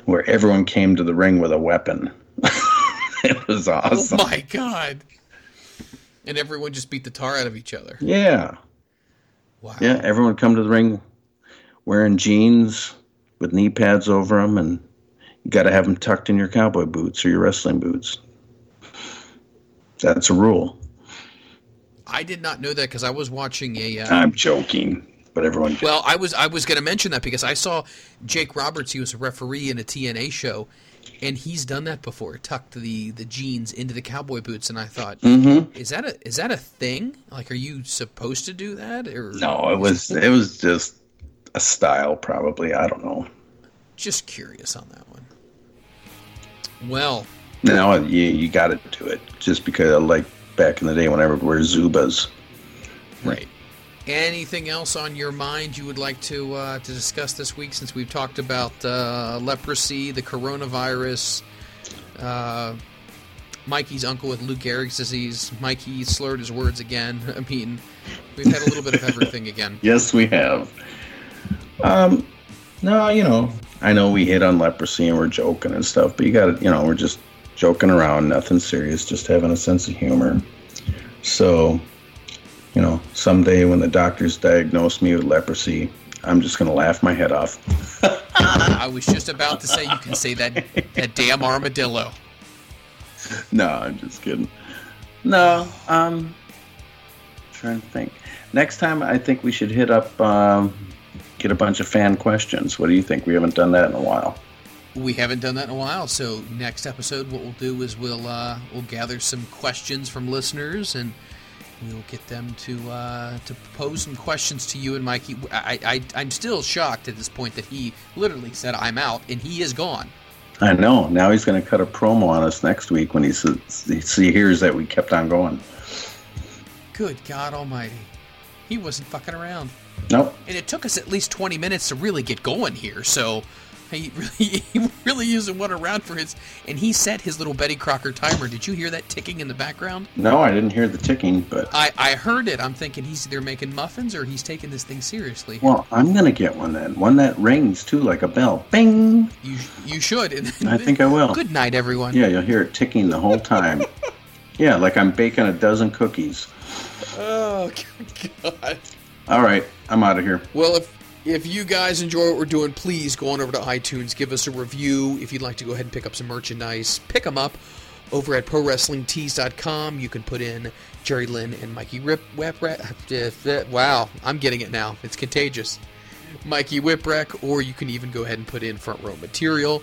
where everyone came to the ring with a weapon. It was awesome. Oh, my God. And everyone just beat the tar out of each other. Yeah. Wow. Yeah, everyone come to the ring wearing jeans with knee pads over them, and you got to have them tucked in your cowboy boots or your wrestling boots. That's a rule. I did not know that because I was watching a... I'm joking, but everyone... Did. Well, I was going to mention that because I saw Jake Roberts. He was a referee in a TNA show, and he's done that before. Tucked the jeans into the cowboy boots, and I thought, mm-hmm. is that a thing? Like, are you supposed to do that? Or no, it was just a style, probably. I don't know. Just curious on that one. Well, no, you got to do it just because I like. Back in the day, whenever we were Zubas, right? Anything else on your mind you would like to discuss this week? Since we've talked about leprosy, the coronavirus, Mikey's uncle with Lou Gehrig's disease, Mikey slurred his words again. I mean, we've had a little bit of everything again. Yes, we have. No, you know, I know we hit on leprosy and we're joking and stuff, but you got to, you know, we're just. Joking around, nothing serious, just having a sense of humor. So, you know, someday when the doctors diagnose me with leprosy, I'm just going to laugh my head off. I was just about to say you can say that damn armadillo. No, I'm just kidding. No, trying to think. Next time I think we should hit up, get a bunch of fan questions. What do you think? We haven't done that in a while. We haven't done that in a while, so next episode what we'll do is we'll gather some questions from listeners and we'll get them to pose some questions to you and Mikey. I'm still shocked at this point that he literally said, I'm out, and he is gone. I know. Now he's going to cut a promo on us next week when he hears that we kept on going. Good God almighty. He wasn't fucking around. Nope. And it took us at least 20 minutes to really get going here, so... He really isn't one around for his... And he set his little Betty Crocker timer. Did you hear that ticking in the background? No, I didn't hear the ticking, but... I heard it. I'm thinking he's either making muffins or he's taking this thing seriously. Well, I'm going to get one then. One that rings, too, like a bell. Bing! You should. I think I will. Good night, everyone. Yeah, you'll hear it ticking the whole time. Yeah, like I'm baking a dozen cookies. Oh, God. All right, I'm out of here. Well, If you guys enjoy what we're doing, please go on over to iTunes, give us a review. If you'd like to go ahead and pick up some merchandise, pick them up over at ProWrestlingTees.com. You can put in Jerry Lynn and Mikey Whipwreck. Wow, I'm getting it now. It's contagious. Mikey Whipwreck, or you can even go ahead and put in Front Row Material.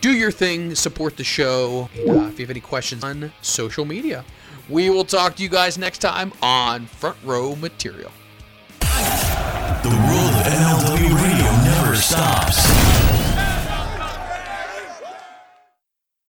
Do your thing, support the show. If you have any questions on social media, we will talk to you guys next time on Front Row Material. The world of MLW Radio never stops.